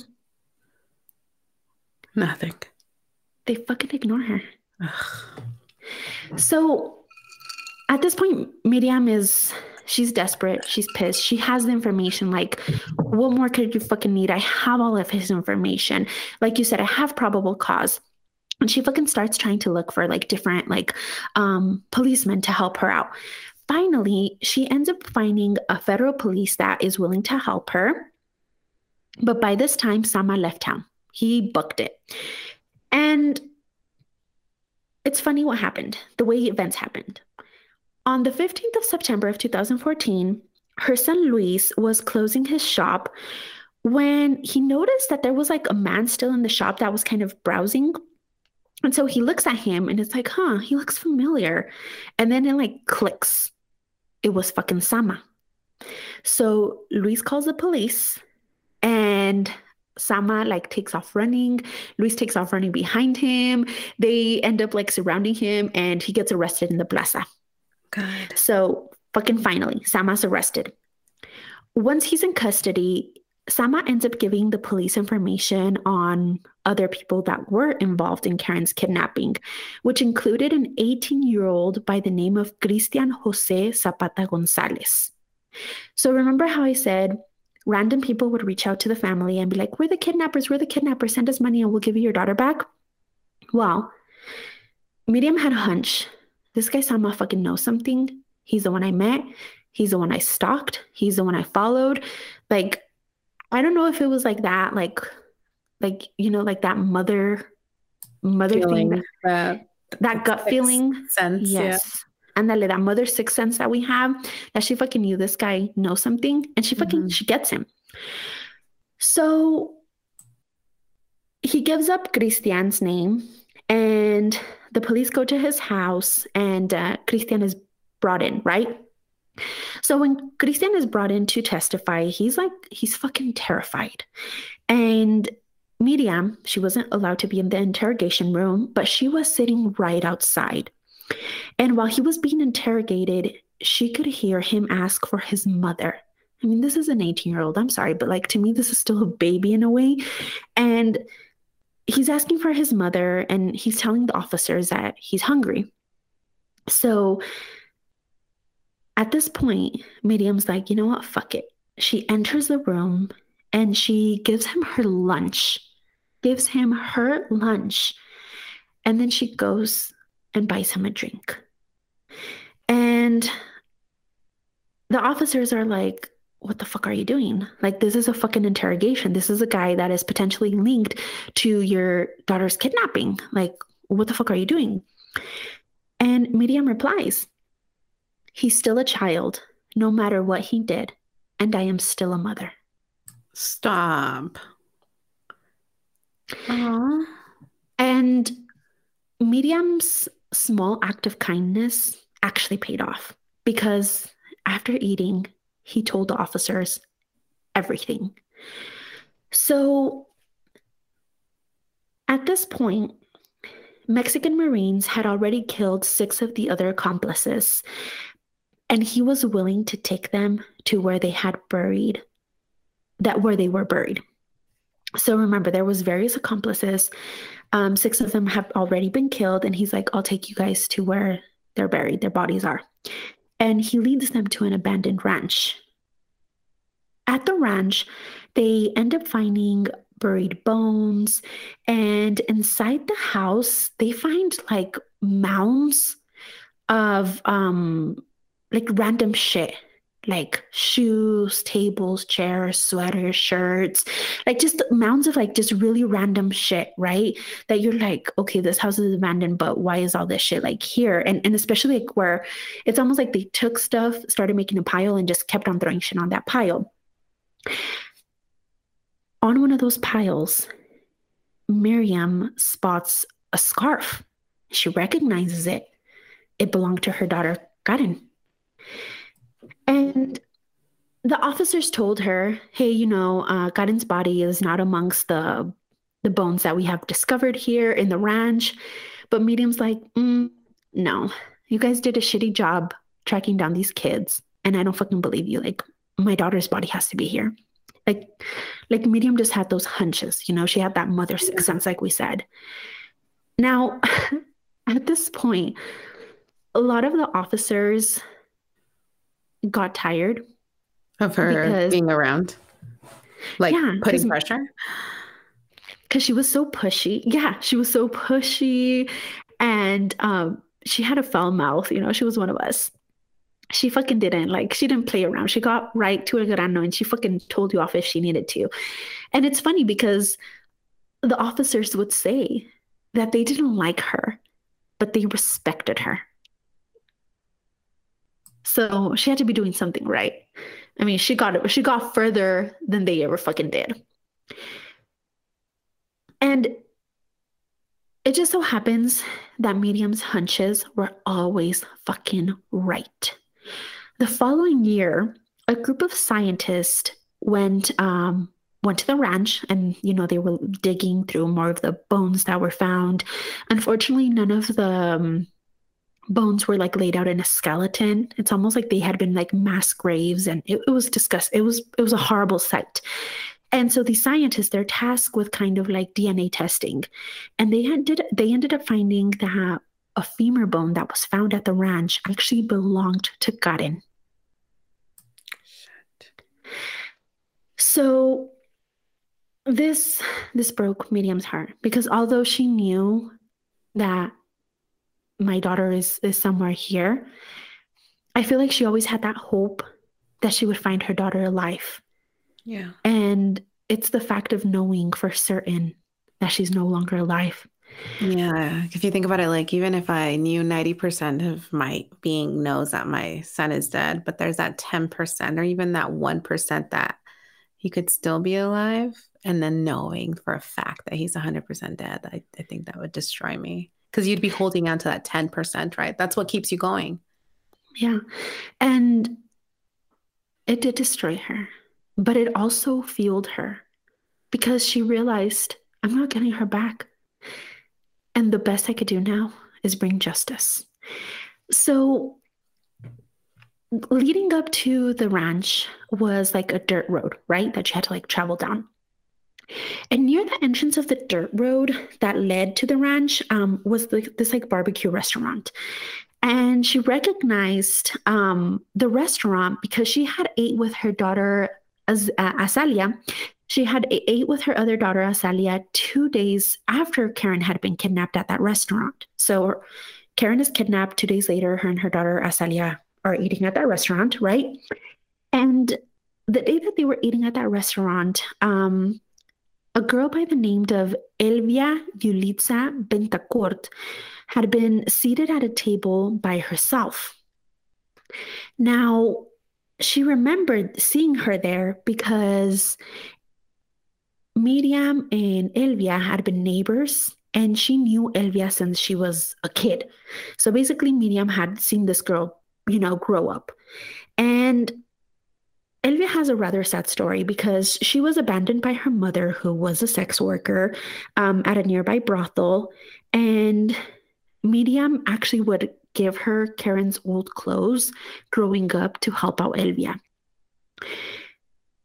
Nothing. They fucking ignore her. Ugh. So at this point, Miriam is, she's desperate. She's pissed. She has the information. Like, what more could you fucking need? I have all of his information. Like you said, I have probable cause. And she fucking starts trying to look for like different like um, policemen to help her out. Finally, she ends up finding a federal police that is willing to help her. But by this time, Sama left town. He booked it. And it's funny what happened, the way events happened. On the fifteenth of September of two thousand fourteen, her son Luis was closing his shop when he noticed that there was like a man still in the shop that was kind of browsing. And so he looks at him and it's like, huh, he looks familiar. And then it like clicks. It was fucking Sama. So Luis calls the police and Sama like takes off running. Luis takes off running behind him. They end up like surrounding him and he gets arrested in the plaza. God. So fucking finally, Sama's arrested. Once he's in custody, Sama ends up giving the police information on other people that were involved in Karen's kidnapping, which included an eighteen-year-old by the name of Cristian José Zapata González. So remember how I said random people would reach out to the family and be like, we're the kidnappers, we're the kidnappers, send us money and we'll give you your daughter back. Well, Miriam had a hunch. This guy Sama fucking knows something. He's the one I met. He's the one I stalked. He's the one I followed. Like, I don't know if it was like that, like, like, you know, like that mother, mother feeling, thing, that, that gut feeling. Sense, yes. Yeah. And that mother sixth sense that we have, that she fucking knew this guy knows something and she fucking, mm-hmm. she gets him. So he gives up Cristian's name and the police go to his house and uh, Cristian is brought in, right? So when Cristian is brought in to testify, he's like, he's fucking terrified. And Miriam, she wasn't allowed to be in the interrogation room, but she was sitting right outside. And while he was being interrogated, she could hear him ask for his mother. I mean, this is an eighteen-year-old. I'm sorry, but like to me, this is still a baby in a way. And he's asking for his mother and he's telling the officers that he's hungry. So at this point, Miriam's like, you know what? Fuck it. She enters the room and she gives him her lunch, gives him her lunch. And then she goes and buys him a drink. And the officers are like, what the fuck are you doing? Like, this is a fucking interrogation. This is a guy that is potentially linked to your daughter's kidnapping. Like, what the fuck are you doing? And Miriam replies, He's still a child, no matter what he did, and I am still a mother. Stop. Uh-huh. And Miriam's small act of kindness actually paid off, because after eating, he told the officers everything. So at this point, Mexican Marines had already killed six of the other accomplices, and he was willing to take them to where they had buried, that where they were buried. So remember, there was various accomplices. Um, six of them have already been killed, and he's like, I'll take you guys to where they're buried, their bodies are. And he leads them to an abandoned ranch. At the ranch, they end up finding buried bones, and inside the house, they find like mounds of um, like random shit, like shoes, tables, chairs, sweaters, shirts, like just mounds of like just really random shit, right? That you're like, okay, this house is abandoned, but why is all this shit like here? And and especially like where it's almost like they took stuff, started making a pile, and just kept on throwing shit on that pile. On one of those piles, Miriam spots a scarf. She recognizes it. It belonged to her daughter, Karen. And the officers told her, hey, you know, uh, Karen's body is not amongst the, the bones that we have discovered here in the ranch. But Miriam's like, mm, no, you guys did a shitty job tracking down these kids, and I don't fucking believe you. Like, my daughter's body has to be here. Like, like Miriam just had those hunches, you know, she had that mother sixth sense, like we said. Now, at this point, a lot of the officers got tired of her because, being around, like yeah, putting pressure. Because she was so pushy. Yeah, she was so pushy. And um, she had a foul mouth, you know, she was one of us. She fucking didn't, like, she didn't play around. She got right to el grano, and she fucking told you off if she needed to. And it's funny because the officers would say that they didn't like her, but they respected her. So she had to be doing something right. I mean, she got she got further than they ever fucking did. And it just so happens that Miriam's hunches were always fucking right. The following year, a group of scientists went um, went to the ranch, and you know they were digging through more of the bones that were found. Unfortunately, none of the um, bones were like laid out in a skeleton. It's almost like they had been like mass graves, and it, it was disgusting. It was it was a horrible sight. And so the scientists, they're tasked with kind of like D N A testing, and they ended they ended up finding that a femur bone that was found at the ranch actually belonged to Karen. Shit. So this this broke Miriam's heart, because although she knew that my daughter is, is somewhere here, I feel like she always had that hope that she would find her daughter alive. Yeah. And it's the fact of knowing for certain that she's no longer alive. Yeah. If you think about it, like, even if I knew ninety percent of my being knows that my son is dead, but there's that ten percent or even that one percent that he could still be alive. And then knowing for a fact that he's one hundred percent dead, I, I think that would destroy me, because you'd be holding on to that ten percent, right? That's what keeps you going. Yeah. And it did destroy her. But it also fueled her, because she realized, I'm not getting her back. And the best I could do now is bring justice. So leading up to the ranch was like a dirt road, right? That you had to like travel down. And near the entrance of the dirt road that led to the ranch um, was like this like barbecue restaurant. And she recognized um, the restaurant because she had ate with her daughter, As, uh, Azalia. She had ate with her other daughter, Azalia, two days after Karen had been kidnapped at that restaurant. So Karen is kidnapped. Two days later, her and her daughter, Azalia, are eating at that restaurant, right? And the day that they were eating at that restaurant, um, a girl by the name of Elvia Yulitza Bentacourt had been seated at a table by herself. Now, she remembered seeing her there because Miriam and Elvia had been neighbors, and she knew Elvia since she was a kid. So basically, Miriam had seen this girl, you know, grow up. And Elvia has a rather sad story because she was abandoned by her mother, who was a sex worker um, at a nearby brothel. And Miriam actually would give her Karen's old clothes growing up to help out Elvia.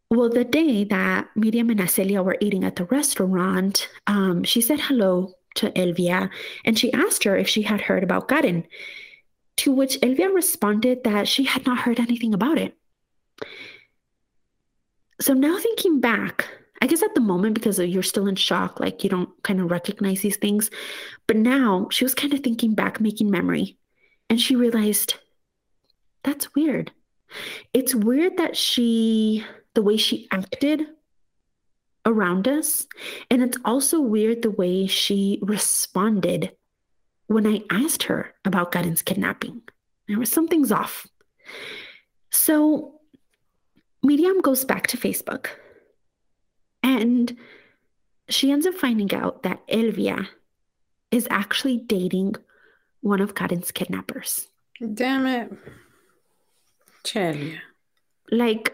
Well, the day that Miriam and Celia were eating at the restaurant, um, she said hello to Elvia, and she asked her if she had heard about Karen, to which Elvia responded that she had not heard anything about it. So now thinking back, I guess at the moment, because you're still in shock, like you don't kind of recognize these things. But now she was kind of thinking back, making memory. And she realized, that's weird. It's weird that she, the way she acted around us. And it's also weird the way she responded when I asked her about Karen's kidnapping. There was something's off. So Miriam goes back to Facebook, and she ends up finding out that Elvia is actually dating one of Karen's kidnappers. Damn it. Celia. Like,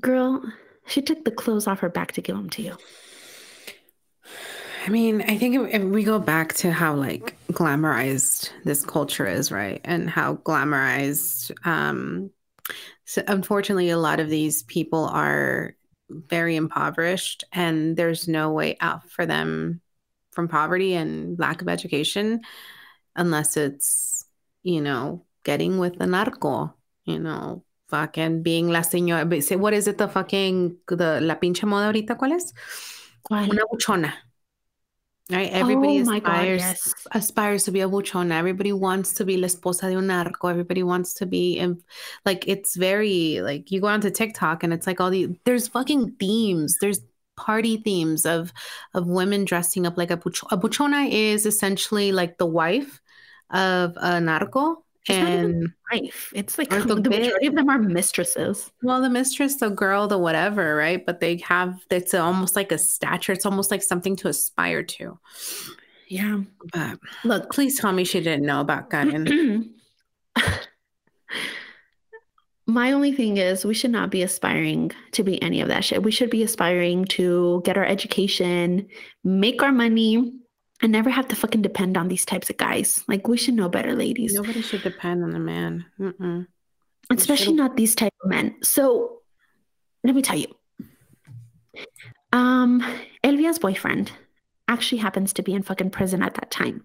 girl, she took the clothes off her back to give them to you. I mean, I think if, if we go back to how, like, glamorized this culture is, right? And how glamorized... Um, So unfortunately, a lot of these people are very impoverished, and there's no way out for them from poverty and lack of education unless it's, you know, getting with the narco, you know, fucking being la señora. What is it? The fucking, the la pinche moda ahorita, ¿cuál es? ¿Cuál? Una buchona. Right? Everybody oh aspires, God, yes. aspires to be a buchona. Everybody wants to be la esposa de un narco. Everybody wants to be in, like, it's very, like, you go onto TikTok and it's like all the, there's fucking themes. There's party themes of, of women dressing up like a buchona. A buchona is essentially like the wife of a narco. It's and wife. It's like the majority of them are mistresses. Well, the mistress, the girl, the whatever, right? But they have, it's almost like a stature. It's almost like something to aspire to. Yeah. But look, please tell me she didn't know about Karen. My only thing is we should not be aspiring to be any of that shit. We should be aspiring to get our education, make our money, and never have to fucking depend on these types of guys. Like, we should know better, ladies. Nobody should depend on a man. Mm-mm. Especially not these type of men. So, let me tell you. Um, Elvia's boyfriend actually happens to be in fucking prison at that time.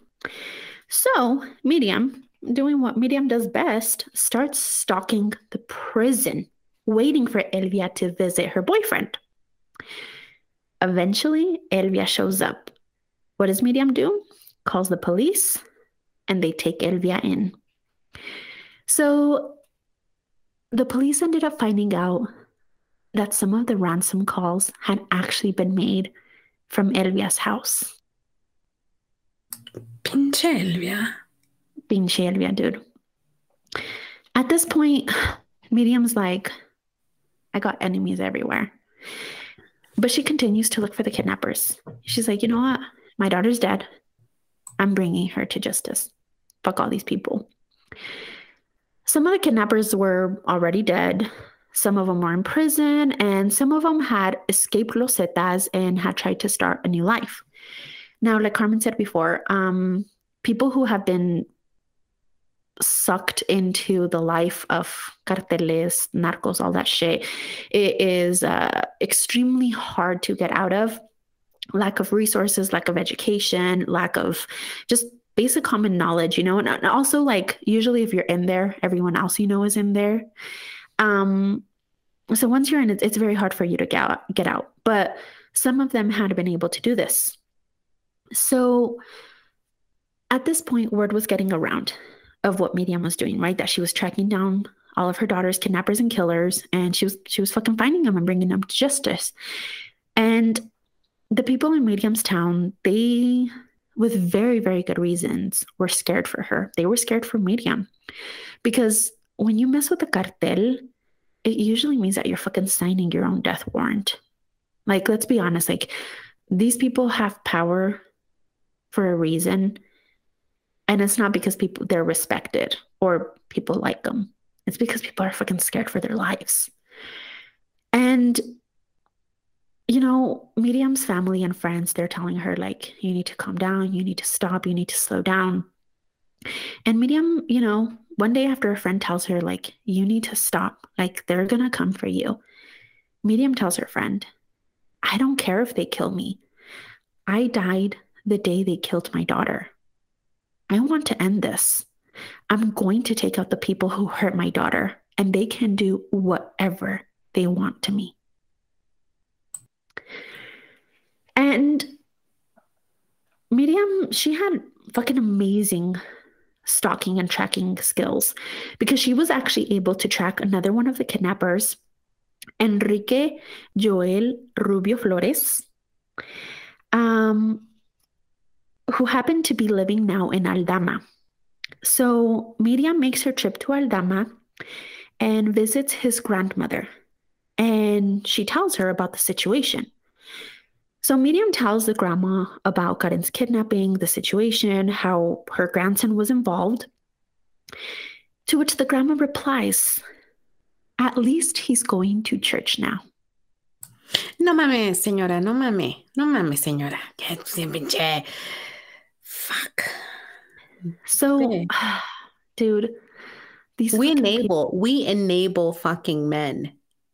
So, Miriam, doing what Miriam does best, starts stalking the prison, waiting for Elvia to visit her boyfriend. Eventually, Elvia shows up. What does Miriam do? Calls the police, and they take Elvia in. So the police ended up finding out that some of the ransom calls had actually been made from Elvia's house. Pinche Elvia. Pinche Elvia, dude. At this point, Miriam's like, I got enemies everywhere. But she continues to look for the kidnappers. She's like, you know what? My daughter's dead. I'm bringing her to justice. Fuck all these people. Some of the kidnappers were already dead. Some of them were in prison, and some of them had escaped Los Zetas and had tried to start a new life. Now, like Carmen said before, um, people who have been sucked into the life of carteles, narcos, all that shit, it is uh, extremely hard to get out of. Lack of resources, lack of education, lack of just basic common knowledge, you know, and, and also like usually if you're in there, everyone else you know is in there. Um, so once you're in it, it's very hard for you to get out, get out. But some of them had been able to do this. So at this point, word was getting around of what Miriam was doing, right? That she was tracking down all of her daughter's kidnappers and killers, and she was she was fucking finding them and bringing them to justice. And the people in Miriam's town, they, with very, very good reasons, were scared for her. They were scared for Miriam because when you mess with the cartel, it usually means that you're fucking signing your own death warrant. Like, let's be honest, like, these people have power for a reason. And it's not because people they're respected or people like them. It's because people are fucking scared for their lives. And, you know, Miriam's family and friends, they're telling her, like, you need to calm down. You need to stop. You need to slow down. And Miriam, you know, one day after a friend tells her, like, you need to stop. Like, they're going to come for you. Miriam tells her friend, I don't care if they kill me. I died the day they killed my daughter. I want to end this. I'm going to take out the people who hurt my daughter, and they can do whatever they want to me. And Miriam, she had fucking amazing stalking and tracking skills, because she was actually able to track another one of the kidnappers, Enrique Joel Rubio Flores, um, who happened to be living now in Aldama. So Miriam makes her trip to Aldama and visits his grandmother. And she tells her about the situation. So Miriam tells the grandma about Karen's kidnapping, the situation, how her grandson was involved. To which the grandma replies, at least he's going to church now. No mames, señora. No mames. No mames, señora. Get Fuck. So, dude, these we enable, people. we enable fucking men.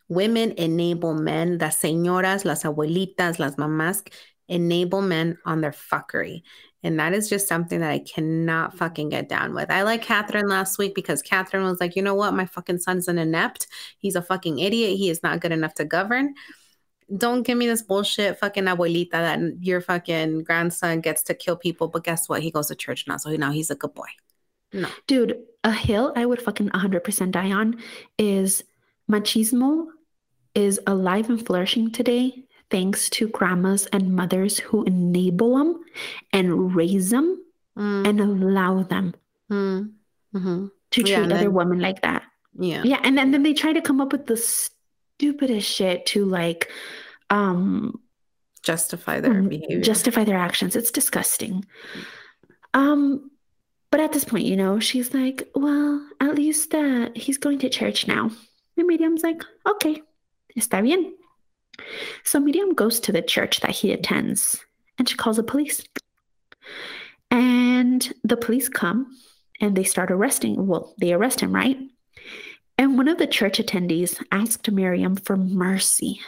Women enable men. Las señoras, las abuelitas, las mamás enable men on their fuckery. And that is just something that I cannot fucking get down with. I like Catherine last week because Catherine was like, you know what? My fucking son's an inept. He's a fucking idiot. He is not good enough to govern. Don't give me this bullshit fucking abuelita that your fucking grandson gets to kill people. But guess what? He goes to church now. So now he's a good boy. No. Dude, a hill I would fucking one hundred percent die on is machismo is alive and flourishing today, thanks to grandmas and mothers who enable them and raise them mm. and allow them mm. mm-hmm. to treat yeah, other then, women like that. Yeah. Yeah. And then, then they try to come up with the stupidest shit to like um, justify their behavior, justify their actions. It's disgusting. Um, but at this point, you know, she's like, well, at least uh, he's going to church now. And Miriam's like, okay, está bien. So Miriam goes to the church that he attends and she calls the police. And the police come and they start arresting. Well, they arrest him, right? And one of the church attendees asked Miriam for mercy.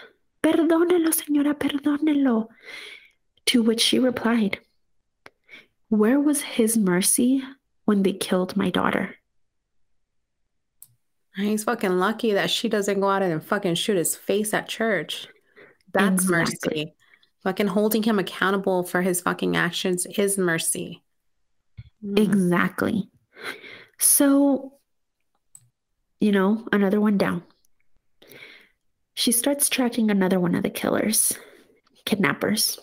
Perdónelo, señora, perdónelo. To which she replied, where was his mercy when they killed my daughter? He's fucking lucky that she doesn't go out and fucking shoot his face at church. That's exactly. mercy. Fucking holding him accountable for his fucking actions is mercy. Mm. Exactly. So, you know, another one down. She starts tracking another one of the killers, kidnappers.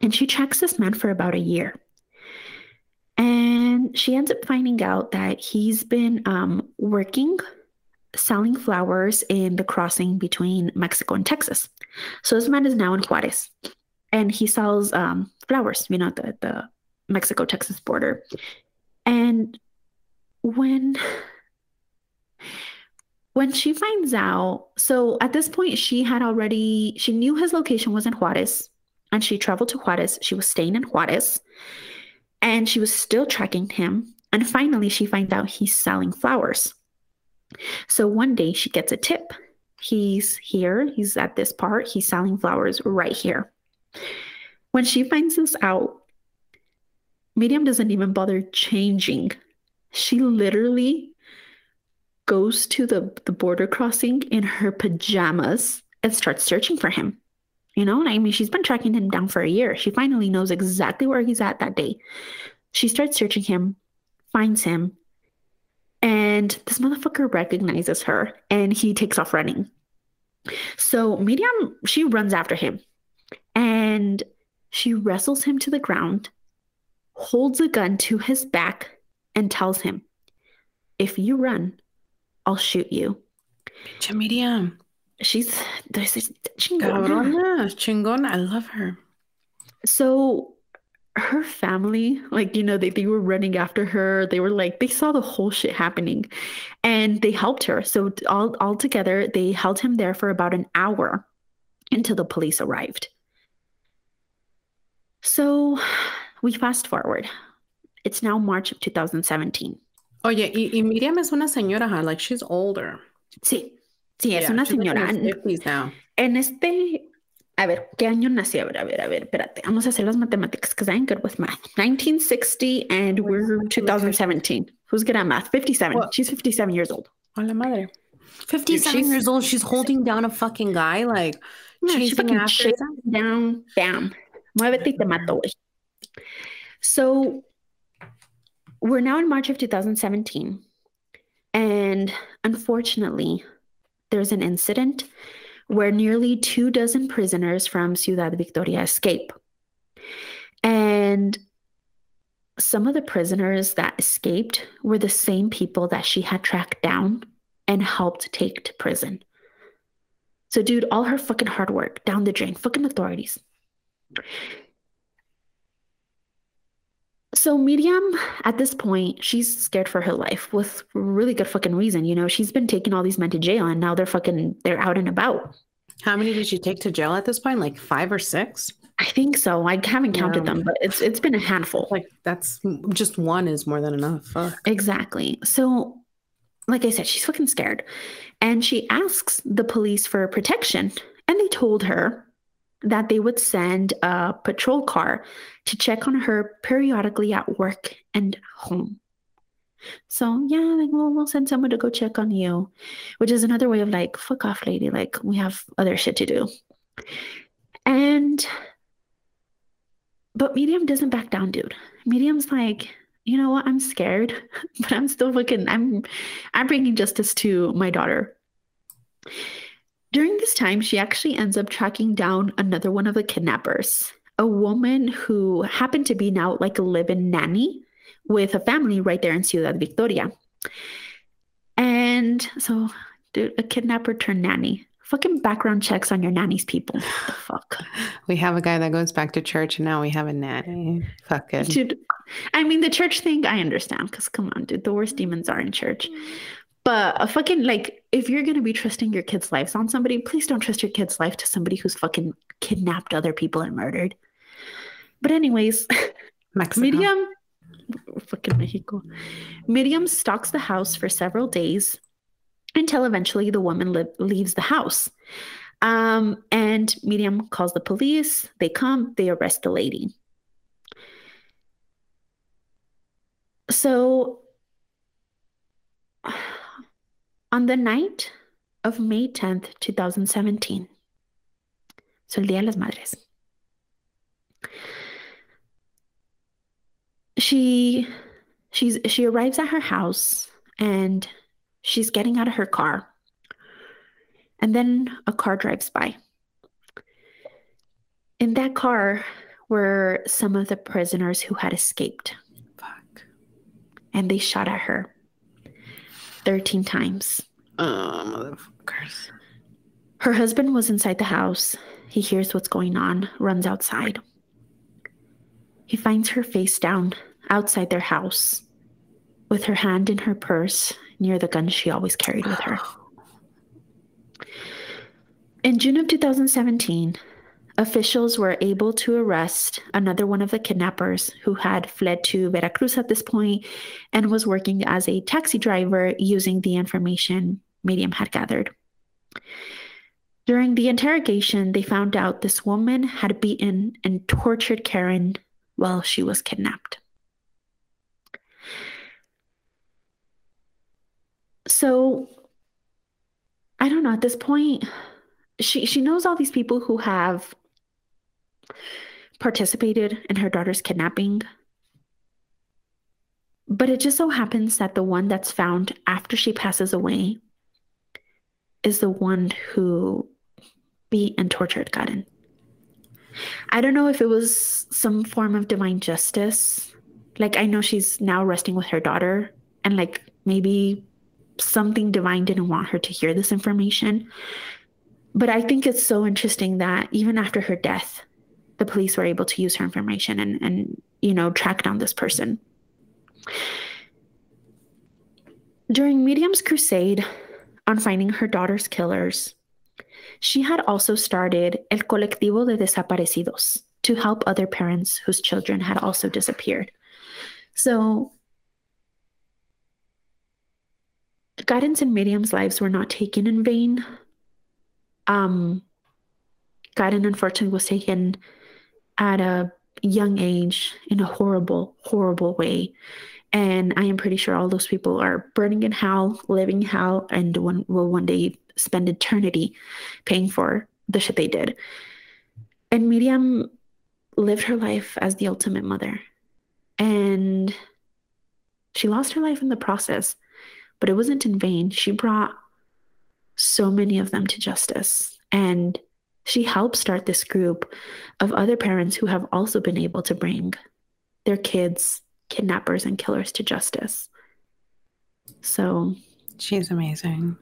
And she tracks this man for about a year. And she ends up finding out that he's been um, working selling flowers in the crossing between Mexico and Texas. So this man is now in Juarez and he sells um, flowers, you know, the, the Mexico-Texas border. And when, when she finds out, so at this point she had already, she knew his location was in Juarez and she traveled to Juarez. She was staying in Juarez and she was still tracking him. And finally she finds out he's selling flowers. So one day she gets a tip. He's here. He's at this part. He's selling flowers right here. When she finds this out, Miriam doesn't even bother changing. She literally goes to the, the border crossing in her pajamas and starts searching for him. You know, I mean, she's been tracking him down for a year. She finally knows exactly where he's at that day. She starts searching him, finds him, and this motherfucker recognizes her and he takes off running. So Miriam, she runs after him and she wrestles him to the ground, holds a gun to his back and tells him, if you run, I'll shoot you. Pinche Miriam. She's chingona. Chingona. I love her. So her family, like, you know, they, they were running after her. They were like, they saw the whole shit happening and they helped her. So all, all together, they held him there for about an hour until the police arrived. So we fast forward. It's now March of two thousand seventeen. Oye, y, y Miriam es una señora, huh? Like, she's older. Sí, sí, es yeah, una señora. Like now. En este... A ver, ¿qué año nació? A ver, a ver, a ver, espérate. Vamos a hacer las matemáticas, because I'm good with math. nineteen sixty and we're twenty seventeen. Who's good at math? fifty-seven. What? She's fifty-seven years old. Hola madre. fifty-seven she's, years old. She's holding down a fucking guy, like... Yeah, she's fucking chasing down, bam. Muévete y te mato, güey. So... We're now in March of two thousand seventeen, and unfortunately, there's an incident where nearly two dozen prisoners from Ciudad Victoria escape. And some of the prisoners that escaped were the same people that she had tracked down and helped take to prison. So, dude, all her fucking hard work down the drain, fucking authorities. So Miriam, at this point, she's scared for her life with really good fucking reason. You know, she's been taking all these men to jail and now they're fucking, they're out and about. How many did she take to jail at this point? Like five or six? I think so. I haven't counted yeah. them, but it's it's been a handful. Like that's just one is more than enough. Fuck. Exactly. So like I said, she's fucking scared. And she asks the police for protection. And they told her that they would send a patrol car to check on her periodically at work and home. So, yeah, like, well, we'll send someone to go check on you, which is another way of like, fuck off, lady. Like, we have other shit to do. And, but Miriam doesn't back down, dude. Miriam's like, you know what? I'm scared, but I'm still fucking, I'm, I'm bringing justice to my daughter. During this time, she actually ends up tracking down another one of the kidnappers, a woman who happened to be now like a live-in nanny with a family right there in Ciudad Victoria. And so, dude, a kidnapper turned nanny. Fucking background checks on your nanny's people. What the fuck? We have a guy that goes back to church and now we have a nanny. Fuck it. Dude, I mean, the church thing, I understand, because come on, dude, the worst demons are in church. But a fucking, like, if you're going to be trusting your kids' lives on somebody, please don't trust your kids' life to somebody who's fucking kidnapped other people and murdered. But anyways, Mexico. Miriam, fucking Mexico. Miriam stalks the house for several days until eventually the woman li- leaves the house. Um, and Miriam calls the police. They come. They arrest the lady. So... On the night of May tenth, twenty seventeen, so el Día de las Madres, she she's she arrives at her house and she's getting out of her car. And then a car drives by. In that car were some of the prisoners who had escaped. Fuck. And they shot at her. thirteen times. Oh, motherfuckers. Her husband was inside the house. He hears what's going on, runs outside. He finds her face down outside their house with her hand in her purse near the gun she always carried with her. In June of two thousand seventeen, officials were able to arrest another one of the kidnappers who had fled to Veracruz at this point and was working as a taxi driver using the information Miriam had gathered. During the interrogation, they found out this woman had beaten and tortured Karen while she was kidnapped. So, I don't know, at this point, she, she knows all these people who have participated in her daughter's kidnapping. But it just so happens that the one that's found after she passes away is the one who beat and tortured Karen. I don't know if it was some form of divine justice. Like, I know she's now resting with her daughter, and like maybe something divine didn't want her to hear this information. But I think it's so interesting that even after her death, the police were able to use her information and, and you know, track down this person. During Miriam's crusade on finding her daughter's killers, she had also started El Colectivo de Desaparecidos to help other parents whose children had also disappeared. So Karen's and Miriam's lives were not taken in vain. Um, Karen, unfortunately, was taken at a young age in a horrible, horrible way. And I am pretty sure all those people are burning in hell, living hell, and one, will one day spend eternity paying for the shit they did. And Miriam lived her life as the ultimate mother. And she lost her life in the process, but it wasn't in vain. She brought so many of them to justice. And she helped start this group of other parents who have also been able to bring their kids, kidnappers and killers, to justice. So she's amazing.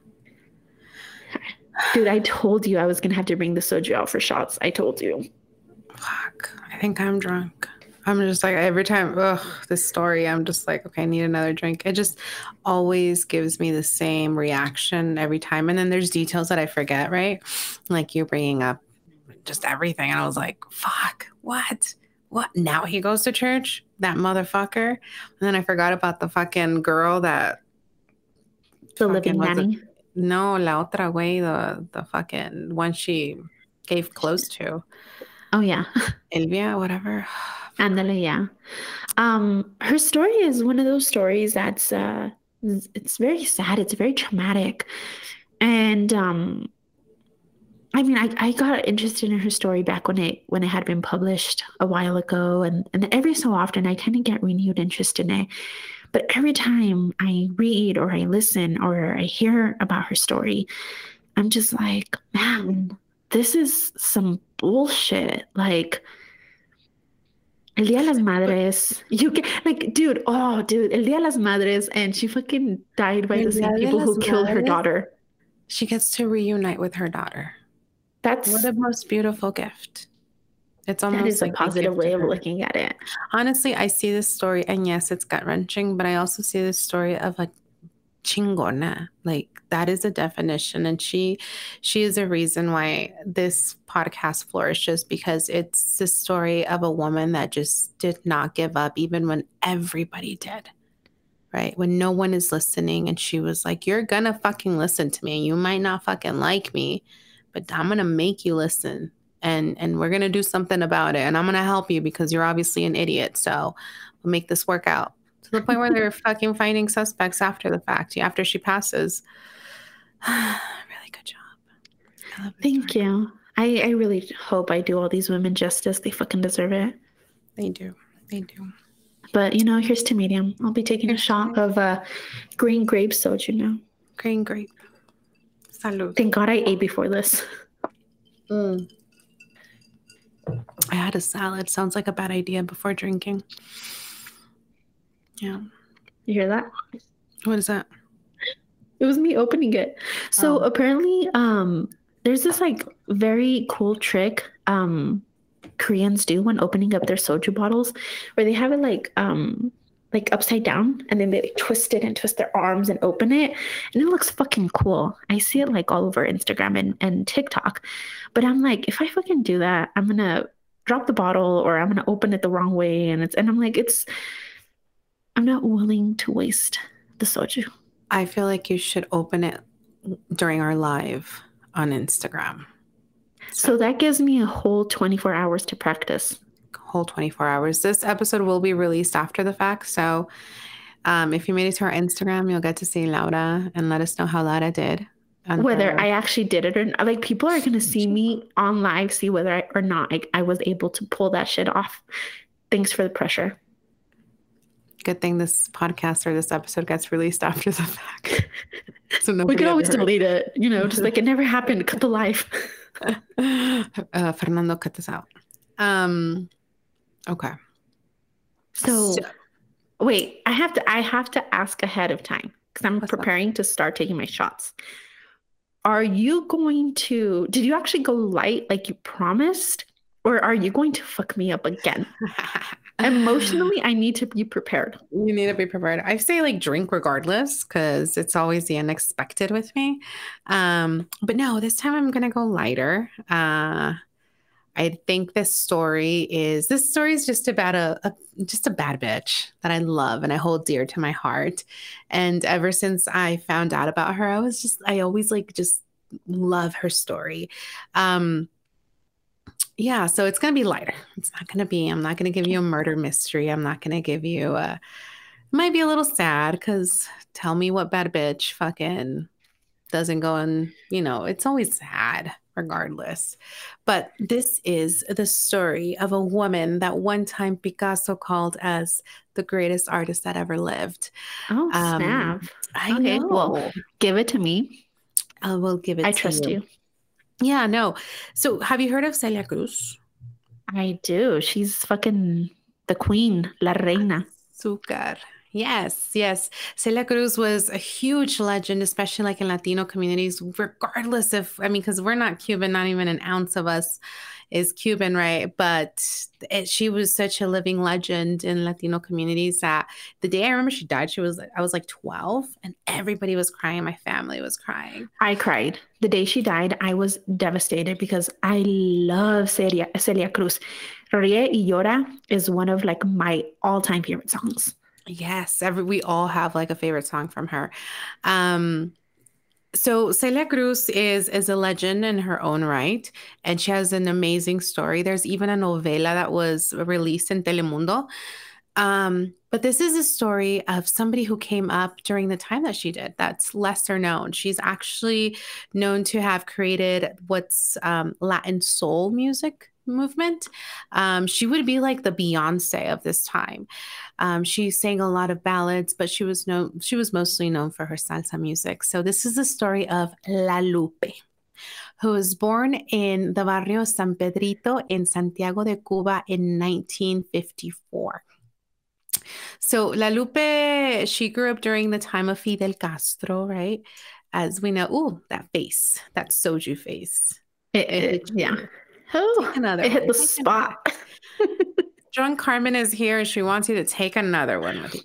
Dude, I told you I was going to have to bring the soju out for shots. I told you. Fuck. I think I'm drunk. I'm just like, every time, ugh, this story, I'm just like, okay, I need another drink. It just always gives me the same reaction every time. And then there's details that I forget, right? Like you bringing up just everything. And I was like, fuck, what? What? Now he goes to church? That motherfucker? And then I forgot about the fucking girl that... The living nanny? A, no, la otra, güey, the, the fucking one she gave clothes to. Oh, yeah. Elvia, whatever. Andale, yeah. Um, her story is one of those stories that's, uh, it's very sad. It's very traumatic. And, um, I mean, I, I got interested in her story back when it, when it had been published a while ago. And, and every so often I kind of get renewed interest in it. But every time I read or I listen or I hear about her story, I'm just like, man, this is some bullshit. Like, El Día de las Madres, you can, like, dude, oh, dude, El Día de las Madres, and she fucking died by the same people who killed her daughter. She gets to reunite with her daughter. That's... What a most beautiful gift. It's almost that is like a positive way of looking at it. Honestly, I see this story, and yes, it's gut-wrenching, but I also see this story of, like, chingona. Like, that is a definition, and she, she is a reason why this podcast flourishes, because it's the story of a woman that just did not give up even when everybody did, right? When no one is listening, and she was like, you're gonna fucking listen to me. You might not fucking like me, but I'm gonna make you listen, and and we're gonna do something about it, and I'm gonna help you because you're obviously an idiot, so we'll make this work out. To the point where they're fucking finding suspects after the fact, after she passes. Really good job. I love Thank story. you. I, I really hope I do all these women justice. They fucking deserve it. They do. They do. But, you know, here's to Miriam. I'll be taking here's a shot of uh, green grape soju now. Green grape. Salud. Thank God I ate before this. Mm. I had a salad. Sounds like a bad idea before drinking. Yeah. You hear that? What is that? It was me opening it. So oh. apparently um, there's this like very cool trick um, Koreans do when opening up their soju bottles, where they have it like um, like upside down, and then they like, twist it and twist their arms and open it. And it looks fucking cool. I see it like all over Instagram and, and TikTok. But I'm like, if I fucking do that, I'm going to drop the bottle, or I'm going to open it the wrong way. And it's and I'm like, it's... I'm not willing to waste the soju. I feel like you should open it during our live on Instagram. So, so that gives me a whole twenty-four hours to practice. Whole twenty-four hours. This episode will be released after the fact. So um, if you made it to our Instagram, you'll get to see Laura and let us know how Laura did. Whether her. I actually did it or not. Like, people are going to see me on live, see whether I, or not I, I was able to pull that shit off. Thanks for the pressure. Good thing this podcast or this episode gets released after the fact. So we could always heard. delete it, you know, just like it never happened. Cut the life. uh, Fernando, cut this out. Um, okay. So, so wait, I have to, I have to ask ahead of time. because I'm What's preparing up? to start taking my shots. Are you going to, did you actually go light like you promised? Or are you going to fuck me up again? Emotionally, I need to be prepared. You need to be prepared. I say like drink regardless, because it's always the unexpected with me. Um, but no, this time I'm going to go lighter. Uh, I think this story is, this story is just about a, a, just a bad bitch that I love and I hold dear to my heart. And ever since I found out about her, I was just, I always like, just love her story. Um, yeah. So it's going to be lighter. It's not going to be, I'm not going to give you a murder mystery. I'm not going to give you a, might be a little sad. 'Cause tell me what bad bitch fucking doesn't go in, you know, it's always sad. Regardless. But this is the story of a woman that one time Picasso called as the greatest artist that ever lived. Oh, um, snap. I okay, know. Well, give it to me. I will give it I to you. I trust you. Yeah, no. So have you heard of Celia Cruz? I do. She's fucking the queen, la reina. Azúcar. Yes, yes. Celia Cruz was a huge legend, especially like in Latino communities, regardless if, I mean, because we're not Cuban, not even an ounce of us is Cuban, right? But it, she was such a living legend in Latino communities that the day I remember she died, she was, I was like twelve and everybody was crying. My family was crying. I cried. The day she died, I was devastated because I love Celia, Celia Cruz. Rie y Llora is one of like my all-time favorite songs. Yes, every we all have like a favorite song from her. Um, so Celia Cruz is is a legend in her own right, and she has an amazing story. There's even a novela that was released in Telemundo. Um, but this is a story of somebody who came up during the time that she did that's lesser known. She's actually known to have created what's um, Latin soul music movement. Um, she would be like the Beyonce of this time. Um, she sang a lot of ballads, but she was known, she was mostly known for her salsa music. So this is the story of La Lupe, who was born in the barrio San Pedrito in Santiago de Cuba in nineteen fifty-four. So La Lupe, she grew up during the time of Fidel Castro, right? As we know, ooh, that face, that soju face. It, it, it, yeah. Oh, another it one. hit the take spot. Drunk Carmen is here. She wants you to take another one with you.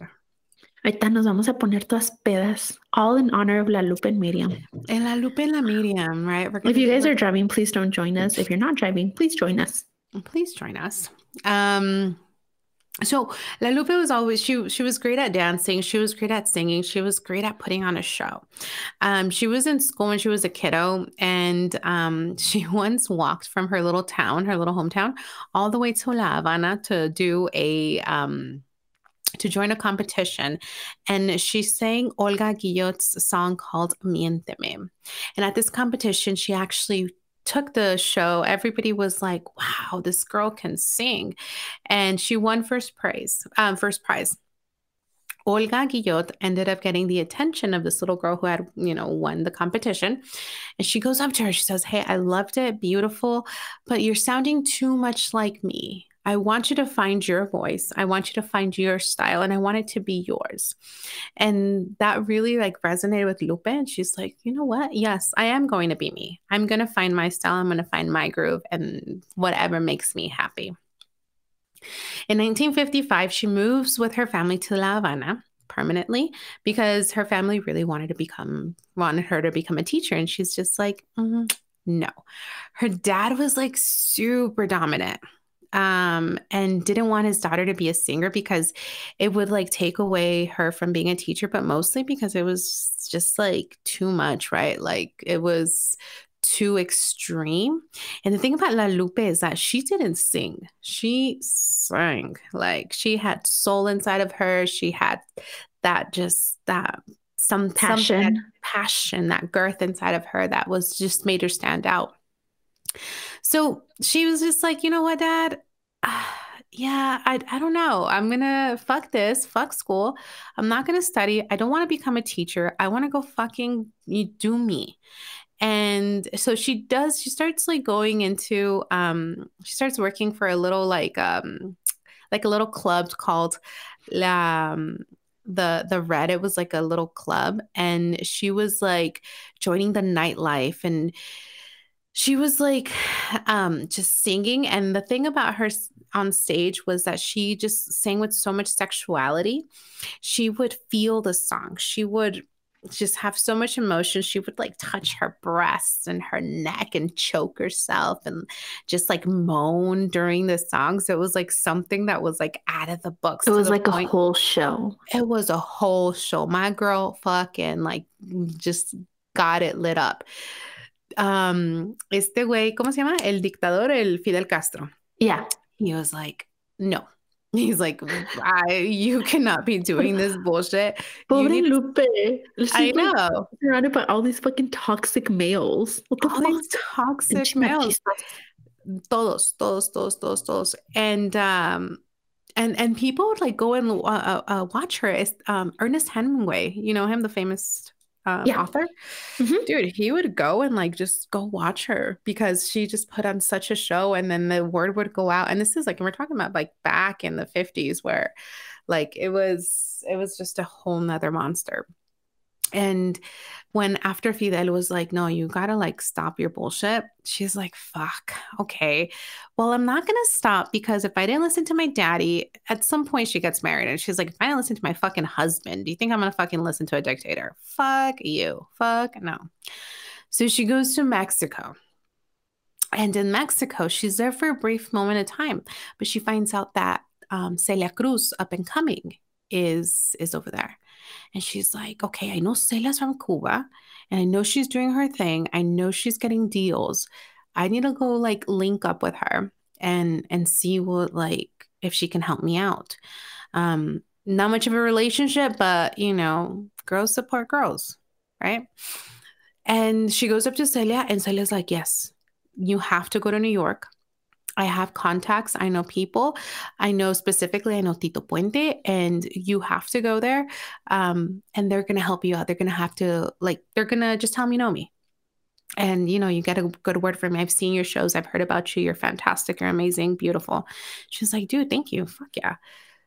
Ahorita nos vamos a poner todas pedas. All in honor of La Lupe and Miriam. And La Lupe and La Miriam, right? If you guys are driving, please don't join us. If you're not driving, please join us. Please join us. Um... So La Lupe was always, she, she was great at dancing. She was great at singing. She was great at putting on a show. Um, she was in school when she was a kiddo, and um, she once walked from her little town, her little hometown, all the way to La Habana to do a, um, to join a competition. And she sang Olga Guillot's song called Miénteme. And at this competition, she actually took the show. Everybody was like, wow, this girl can sing. And she won first prize. Um, first prize. Olga Guillot ended up getting the attention of this little girl who had, you know, won the competition. And she goes up to her. She says, hey, I loved it. Beautiful. But you're sounding too much like me. I want you to find your voice. I want you to find your style, and I want it to be yours. And that really like resonated with Lupe. And she's like, you know what? Yes, I am going to be me. I'm going to find my style. I'm going to find my groove and whatever makes me happy. In nineteen fifty-five, she moves with her family to La Habana permanently because her family really wanted to become, wanted her to become a teacher. And she's just like, mm, no. Her dad was like super dominant. Um, and didn't want his daughter to be a singer because it would like take away her from being a teacher, but mostly because it was just like too much, right? Like it was too extreme. And the thing about La Lupe is that she didn't sing. She sang. Like she had soul inside of her. She had that just that some passion, some, that passion, that girth inside of her that was just made her stand out. So she was just like, you know what, Dad? Uh, yeah, I I don't know. I'm going to fuck this. Fuck school. I'm not going to study. I don't want to become a teacher. I want to go fucking do me. And so she does. She starts like going into, um, she starts working for a little like, um, like a little club called La, um, the the Reddit was like a little club, and she was like joining the nightlife, and she was like um, just singing. And the thing about her on stage was that she just sang with so much sexuality. She would feel the song. She would just have so much emotion. She would like touch her breasts and her neck and choke herself and just like moan during the song. So it was like something that was like out of the books. It was like a whole show. It was a whole show. My girl fucking like just got it lit up. Um, este güey, ¿cómo se llama? El dictador, el Fidel Castro. Yeah. He was like, no. He's like, I, you cannot be doing this bullshit. Pobre need- Lupe. She's I know. Like, surrounded by all these fucking toxic males. What the all fuck? These toxic males. Todos, todos, todos, todos, todos. And, um, and, and people would like go and uh, uh, watch her. It's, um, Ernest Hemingway, you know him, the famous um, yeah. author? Mm-hmm. Dude, he would go and like just go watch her because she just put on such a show, and then the word would go out. And this is like, and we're talking about like back in the fifties where like it was, it was just a whole nother monster. And when after Fidel was like, no, you gotta like stop your bullshit, she's like, fuck, okay, well, I'm not gonna stop, because if I didn't listen to my daddy, at some point she gets married and she's like, if I didn't listen to my fucking husband, do you think I'm gonna fucking listen to a dictator? Fuck you. Fuck no. So she goes to Mexico. And in Mexico, she's there for a brief moment of time, but she finds out that um, Celia Cruz, up and coming, is is over there. And she's like, okay, I know Celia's from Cuba, and I know she's doing her thing. I know she's getting deals. I need to go like link up with her and and see what like if she can help me out. Um, not much of a relationship, but you know, girls support girls, right? And she goes up to Celia, and Celia's like, yes, you have to go to New York. I have contacts. I know people. I know specifically, I know Tito Puente, and you have to go there. Um, and they're going to help you out. They're going to have to like, they're going to just tell me, you know me. And you know, you get a good word for me. I've seen your shows. I've heard about you. You're fantastic. You're amazing. Beautiful. She's like, dude, thank you. Fuck yeah.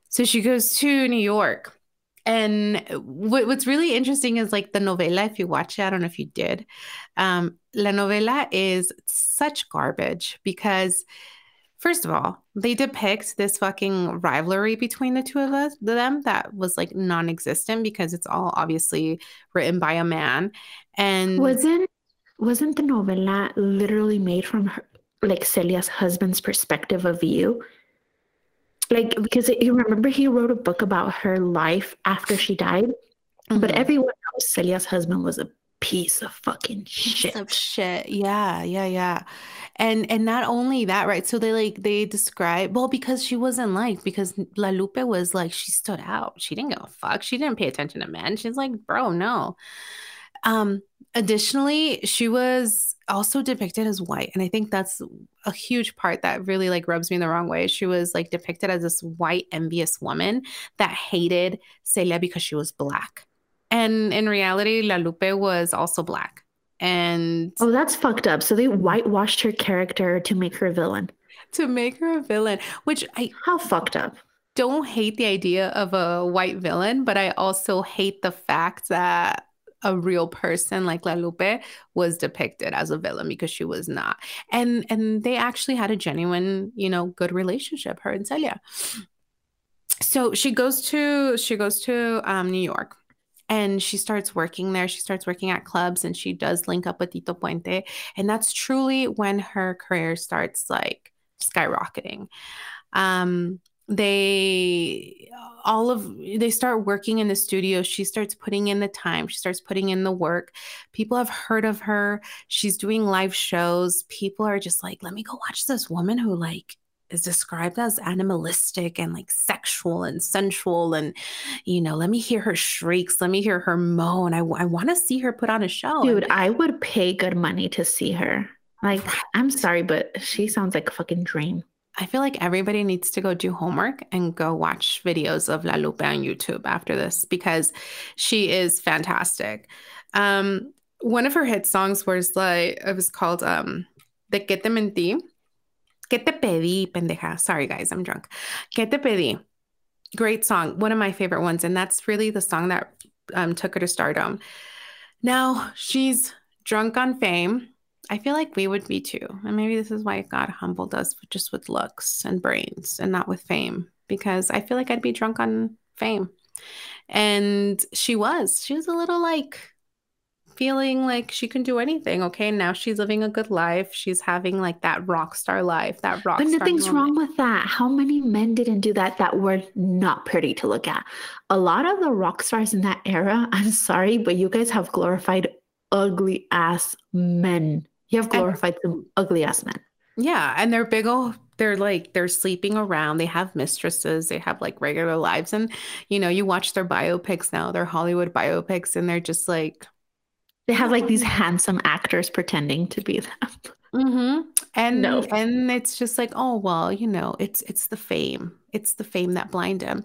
So she goes to New York. And what, what's really interesting is like the novela, if you watch it, I don't know if you did. Um, La novela is such garbage because first of all, they depict this fucking rivalry between the two of us, them that was like non-existent because it's all obviously written by a man. And wasn't wasn't the novela literally made from her, like Celia's husband's perspective of view? Like, because it, you remember he wrote a book about her life after she died, mm-hmm. but everyone else, Celia's husband was a piece of fucking shit. Piece of shit. Yeah, yeah, yeah. And and not only that, right? So they like they describe, well, because she wasn't liked, because La Lupe was like, she stood out. She didn't give a fuck. She didn't pay attention to men. She's like, bro, no. Um, additionally, she was also depicted as white. And I think that's a huge part that really like rubs me the wrong way. She was like depicted as this white, envious woman that hated Celia because she was black. And in reality, La Lupe was also black. And oh, that's fucked up. So they whitewashed her character to make her a villain. To make her a villain, which I how fucked up. Don't hate the idea of a white villain, but I also hate the fact that a real person like La Lupe was depicted as a villain because she was not. And and they actually had a genuine, you know, good relationship, her and Celia. So she goes to she goes to um, New York. And she starts working there. She starts working at clubs, and she does link up with Tito Puente. And that's truly when her career starts like skyrocketing. Um, they all of they start working in the studio. She starts putting in the time. She starts putting in the work. People have heard of her. She's doing live shows. People are just like, let me go watch this woman who like is described as animalistic and like sexual and sensual. And, you know, let me hear her shrieks. Let me hear her moan. I, I want to see her put on a show. Dude, and I would pay good money to see her. Like, I'm sorry, but she sounds like a fucking dream. I feel like everybody needs to go do homework and go watch videos of La Lupe on YouTube after this, because she is fantastic. Um, one of her hit songs was like, it was called um, De Que Te Mentí. ¿Qué te pedí, pendeja? Sorry, guys, I'm drunk. ¿Qué te pedí? Great song. One of my favorite ones. And that's really the song that um, took her to stardom. Now she's drunk on fame. I feel like we would be too. And maybe this is why God humbled us just with looks and brains and not with fame, because I feel like I'd be drunk on fame. And she was, she was a little like feeling like she can do anything. Okay. Now she's living a good life. She's having like that rock star life, that rock star. But nothing's wrong with that. How many men didn't do that that were not pretty to look at? A lot of the rock stars in that era, I'm sorry, but you guys have glorified ugly ass men. You have glorified and, some ugly ass men. Yeah. And they're big old, they're like, they're sleeping around. They have mistresses. They have like regular lives. And, you know, you watch their biopics now, their Hollywood biopics, and they're just like, they have like these handsome actors pretending to be them. Mm-hmm. And no. and it's just like, oh, well, you know, it's it's the fame. It's the fame that blinded him.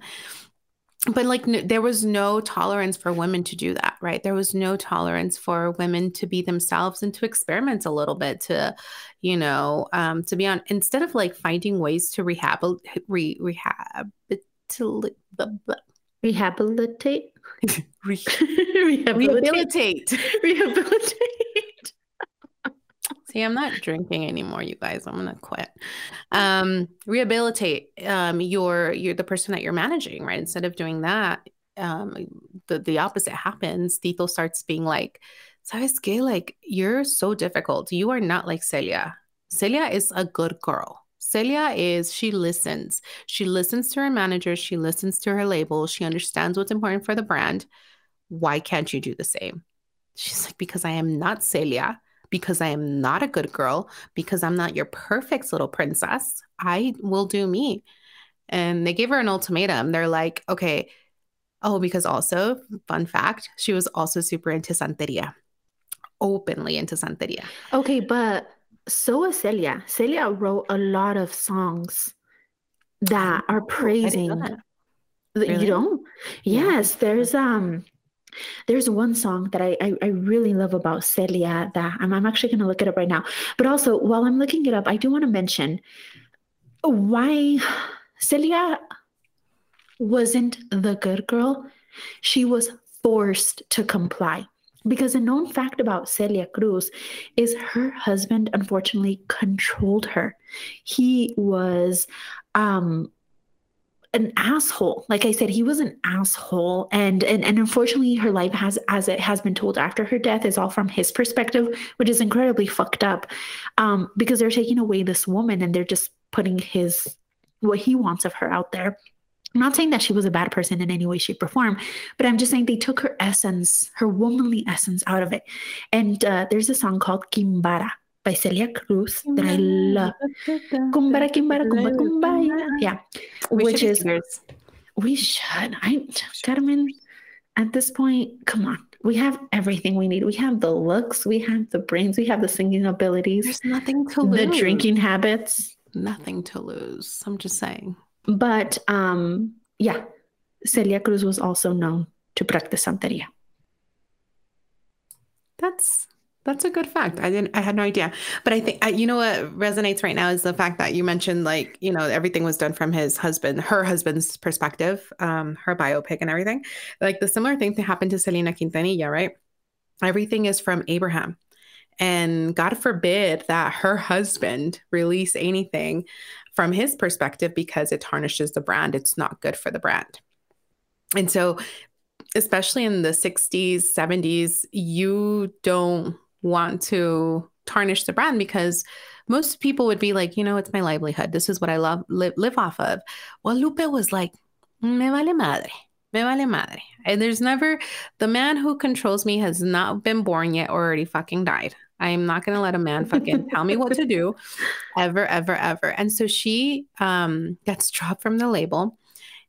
But like no, there was no tolerance for women to do that, right? There was no tolerance for women to be themselves and to experiment a little bit, to, you know, um, to be on, instead of like finding ways to rehab, re, rehab, to, blah, blah. Rehabilitate. Re- rehabilitate. Rehabilitate. Rehabilitate. See, I'm not drinking anymore, you guys. I'm gonna quit. Um, rehabilitate um, your your the person that you're managing, right? Instead of doing that, um, the the opposite happens. Tito starts being like, "Sabes qué? Like, you're so difficult. You are not like Celia. Celia is a good girl." Celia is, she listens. She listens to her manager. She listens to her label. She understands what's important for the brand. Why can't you do the same? She's like, because I am not Celia, because I am not a good girl, because I'm not your perfect little princess. I will do me. And they gave her an ultimatum. They're like, okay, oh, because also, fun fact, she was also super into Santeria, openly into Santeria. Okay, but... so is Celia. Celia wrote a lot of songs that are praising. That. Really? You don't? Yes, yeah. There's um, there's one song that I, I I really love about Celia that I'm I'm actually gonna look it up right now. But also while I'm looking it up, I do want to mention why Celia wasn't the good girl. She was forced to comply. Because a known fact about Celia Cruz is her husband, unfortunately, controlled her. He was um, an asshole. Like I said, he was an asshole. And, and and unfortunately, her life, has, as it has been told after her death, is all from his perspective, which is incredibly fucked up. Um, because they're taking away this woman and they're just putting his what he wants of her out there. I'm not saying that she was a bad person in any way, shape, or form, but I'm just saying they took her essence, her womanly essence out of it. And uh, there's a song called Kimbara by Celia Cruz that I love. Kumbara, Kimbara, Kumbara, Kumbaya. Yeah. We Which is, we should. I, Carmen, at this point, come on. We have everything we need. We have the looks, we have the brains, we have the singing abilities. There's nothing to lose. The drinking habits. Nothing to lose. I'm just saying. But, um, yeah, Celia Cruz was also known to practice Santeria. That's, that's a good fact. I didn't, I had no idea, but I think, I, you know, what resonates right now is the fact that you mentioned, like, you know, everything was done from his husband, her husband's perspective, um, her biopic and everything. Like the similar thing that happened to Selena Quintanilla, right? Everything is from Abraham. And God forbid that her husband release anything from his perspective, because it tarnishes the brand. It's not good for the brand. And so, especially in the sixties, seventies, you don't want to tarnish the brand, because most people would be like, you know, it's my livelihood. This is what I love, li- live off of. Well, Lupe was like, me vale madre. Me vale madre. And there's never, the man who controls me has not been born yet or already fucking died. I am not going to let a man fucking tell me what to do ever, ever, ever. And so she um, gets dropped from the label,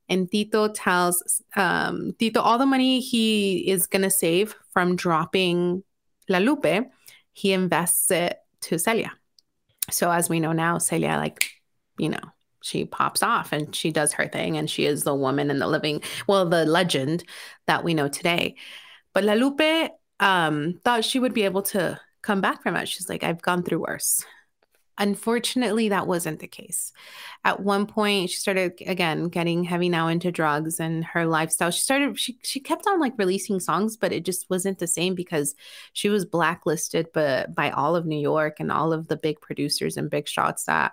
and Tito tells um, Tito all the money he is going to save from dropping La Lupe, he invests it to Celia. So as we know now, Celia, like, you know, she pops off and she does her thing, and she is the woman and the living, well, the legend that we know today. But La Lupe um, thought she would be able to come back from it. She's like, I've gone through worse. Unfortunately, that wasn't the case. At one point, she started, again, getting heavy now into drugs and her lifestyle. She started, she, she kept on like releasing songs, but it just wasn't the same because she was blacklisted by, by all of New York and all of the big producers and big shots that,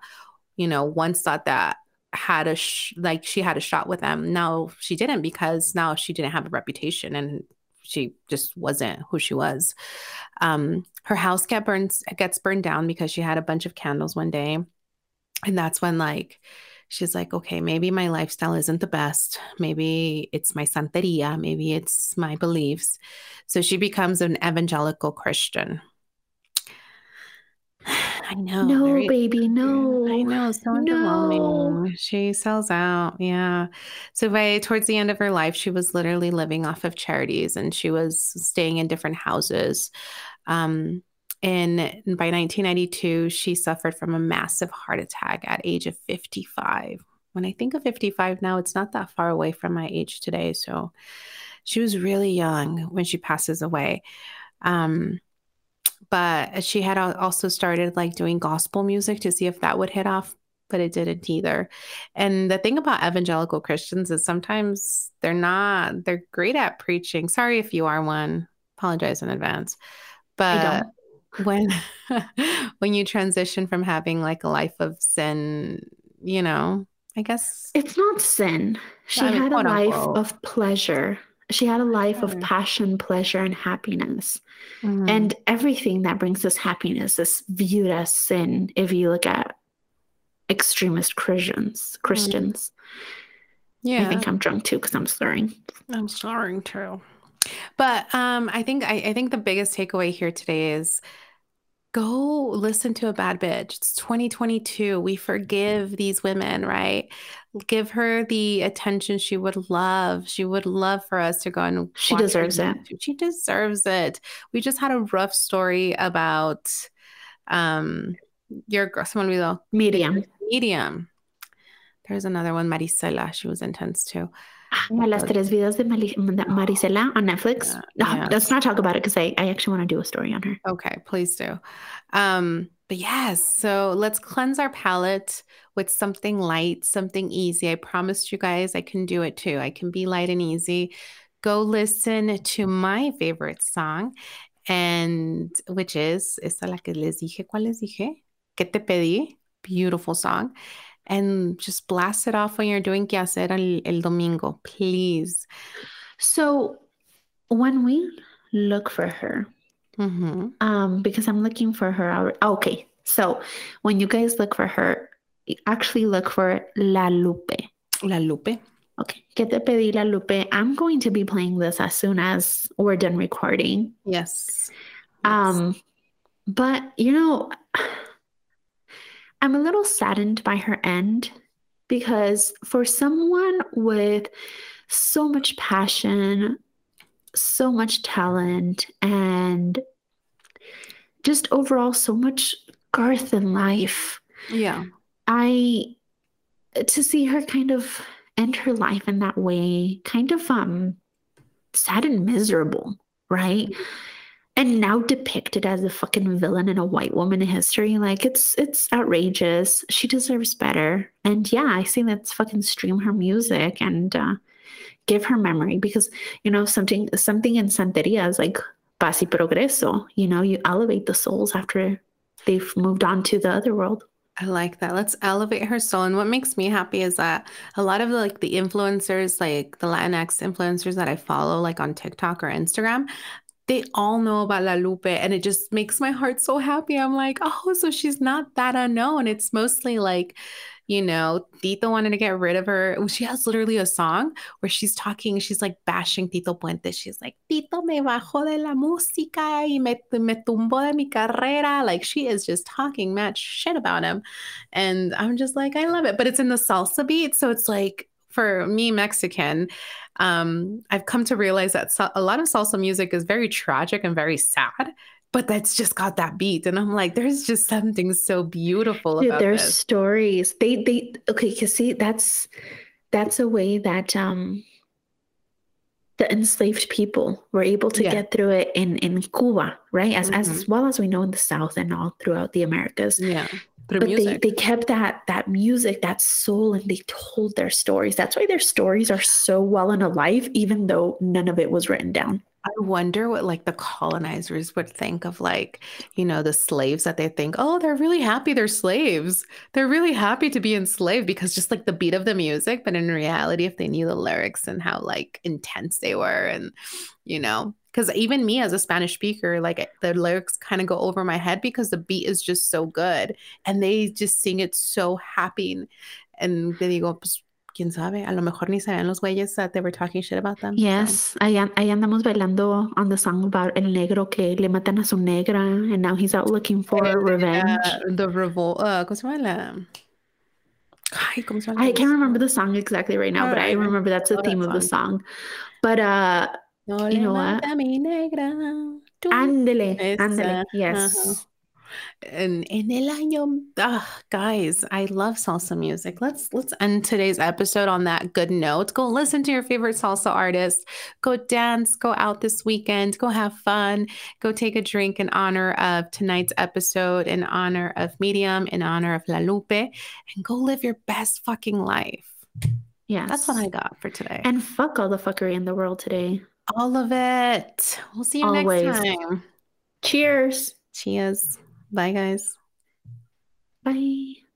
you know, once thought that had a, sh like she had a shot with them. Now she didn't, because now she didn't have a reputation and she just wasn't who she was. Um, her house gets burned, gets burned down because she had a bunch of candles one day. And that's when like, she's like, okay, maybe my lifestyle isn't the best. Maybe it's my Santeria. Maybe it's my beliefs. So she becomes an evangelical Christian. I know. No, very, baby, no. I know. So no. She sells out. Yeah. So by towards the end of her life, she was literally living off of charities and she was staying in different houses. Um, and by nineteen ninety-two, she suffered from a massive heart attack at age of fifty-five. When I think of fifty-five now, it's not that far away from my age today. So she was really young when she passes away. Um, But she had also started like doing gospel music to see if that would hit off, but it didn't either. And the thing about evangelical Christians is sometimes they're not, they're great at preaching. Sorry if you are one, apologize in advance. But when, when you transition from having like a life of sin, you know, I guess. It's not sin. She I mean, had a life of pleasure. She had a life of passion, pleasure, and happiness. Mm-hmm. And everything that brings us happiness is viewed as sin if you look at extremist Christians. Christians. Yeah. I think I'm drunk too because I'm slurring. I'm slurring too. But um, I think I, I think the biggest takeaway here today is go listen to a bad bitch. It's twenty twenty-two. We forgive these women, right? Give her the attention she would love. She would love for us to go and she deserves it. She deserves it. We just had a rough story about um your girl, someone we love. Miriam. Miriam. There's another one, Marisela. She was intense too. Las tres vidas de Marisela on Netflix. Yeah, yeah. Oh, let's not talk about it because I, I actually want to do a story on her. Okay, please do. Um, but yes, so let's cleanse our palate with something light, something easy. I promised you guys I can do it too. I can be light and easy. Go listen to my favorite song, and which is Esa la que les dije, ¿cuál les dije? Que te pedí. Beautiful song. And just blast it off when you're doing que hacer el, el domingo, please. So when we look for her, mm-hmm. um, because I'm looking for her. Okay. So when you guys look for her, actually look for La Lupe. La Lupe. Okay. Que te pedí, La Lupe. I'm going to be playing this as soon as we're done recording. Yes. Um, yes. But, you know... I'm a little saddened by her end because for someone with so much passion, so much talent, and just overall so much girth in life. Yeah. I, to see her kind of end her life in that way, kind of um, sad and miserable, right? Mm-hmm. And now depicted as a fucking villain in a white woman in history. Like, it's it's outrageous. She deserves better. And yeah, I say let's fucking stream her music and uh, give her memory. Because, you know, something something in Santeria is like paz y progreso. You know, you elevate the souls after they've moved on to the other world. I like that. Let's elevate her soul. And what makes me happy is that a lot of like the influencers, like the Latinx influencers that I follow, like on TikTok or Instagram, they all know about La Lupe, and it just makes my heart so happy. I'm like, oh, so she's not that unknown. It's mostly like, you know, Tito wanted to get rid of her. She has literally a song where she's talking, she's like bashing Tito Puente. She's like, Tito me bajó de la música y me, me tumbó de mi carrera. Like, she is just talking mad shit about him. And I'm just like, I love it. But it's in the salsa beat. So it's like, for me, Mexican, um, I've come to realize that a lot of salsa music is very tragic and very sad, but that's just got that beat. And I'm like, there's just something so beautiful Dude, about their this. stories. They, they, okay. Cause see, that's, that's a way that, um, the enslaved people were able to yeah. get through it in, in Cuba, right? As, mm-hmm. as well as we know in the South and all throughout the Americas. Yeah. Through but music. They, they kept that that music, that soul, and they told their stories. That's why their stories are so well and alive, even though none of it was written down. I wonder what like the colonizers would think of like, you know, the slaves that they think, oh, they're really happy they're slaves. They're really happy to be enslaved because just like the beat of the music. But in reality, if they knew the lyrics and how like intense they were and, you know, because even me as a Spanish speaker, like the lyrics kind of go over my head because the beat is just so good. And they just sing it so happy. And, and they digo, pues, quién sabe, a lo mejor ni sabían los güeyes that they were talking shit about them. Yes, so. ahí, ahí andamos bailando on the song about el negro que le matan a su negra, and now he's out looking for uh, revenge. Uh, the revolt, uh, ¿cómo se llama la... Ay, ¿cómo se llama? I can't remember the song exactly right now, oh, but I remember that's the theme that of the song. But, uh, no you know what? Ándele, ándele, yes. Uh-huh. And in el año, ah, guys, I love salsa music. Let's let's end today's episode on that good note. Go listen to your favorite salsa artist. Go dance. Go out this weekend. Go have fun. Go take a drink in honor of tonight's episode, in honor of Miriam, in honor of La Lupe, and go live your best fucking life. Yeah, that's what I got for today. And fuck all the fuckery in the world today. All of it. We'll see you Always. next time. Cheers. Cheers. Bye, guys. Bye.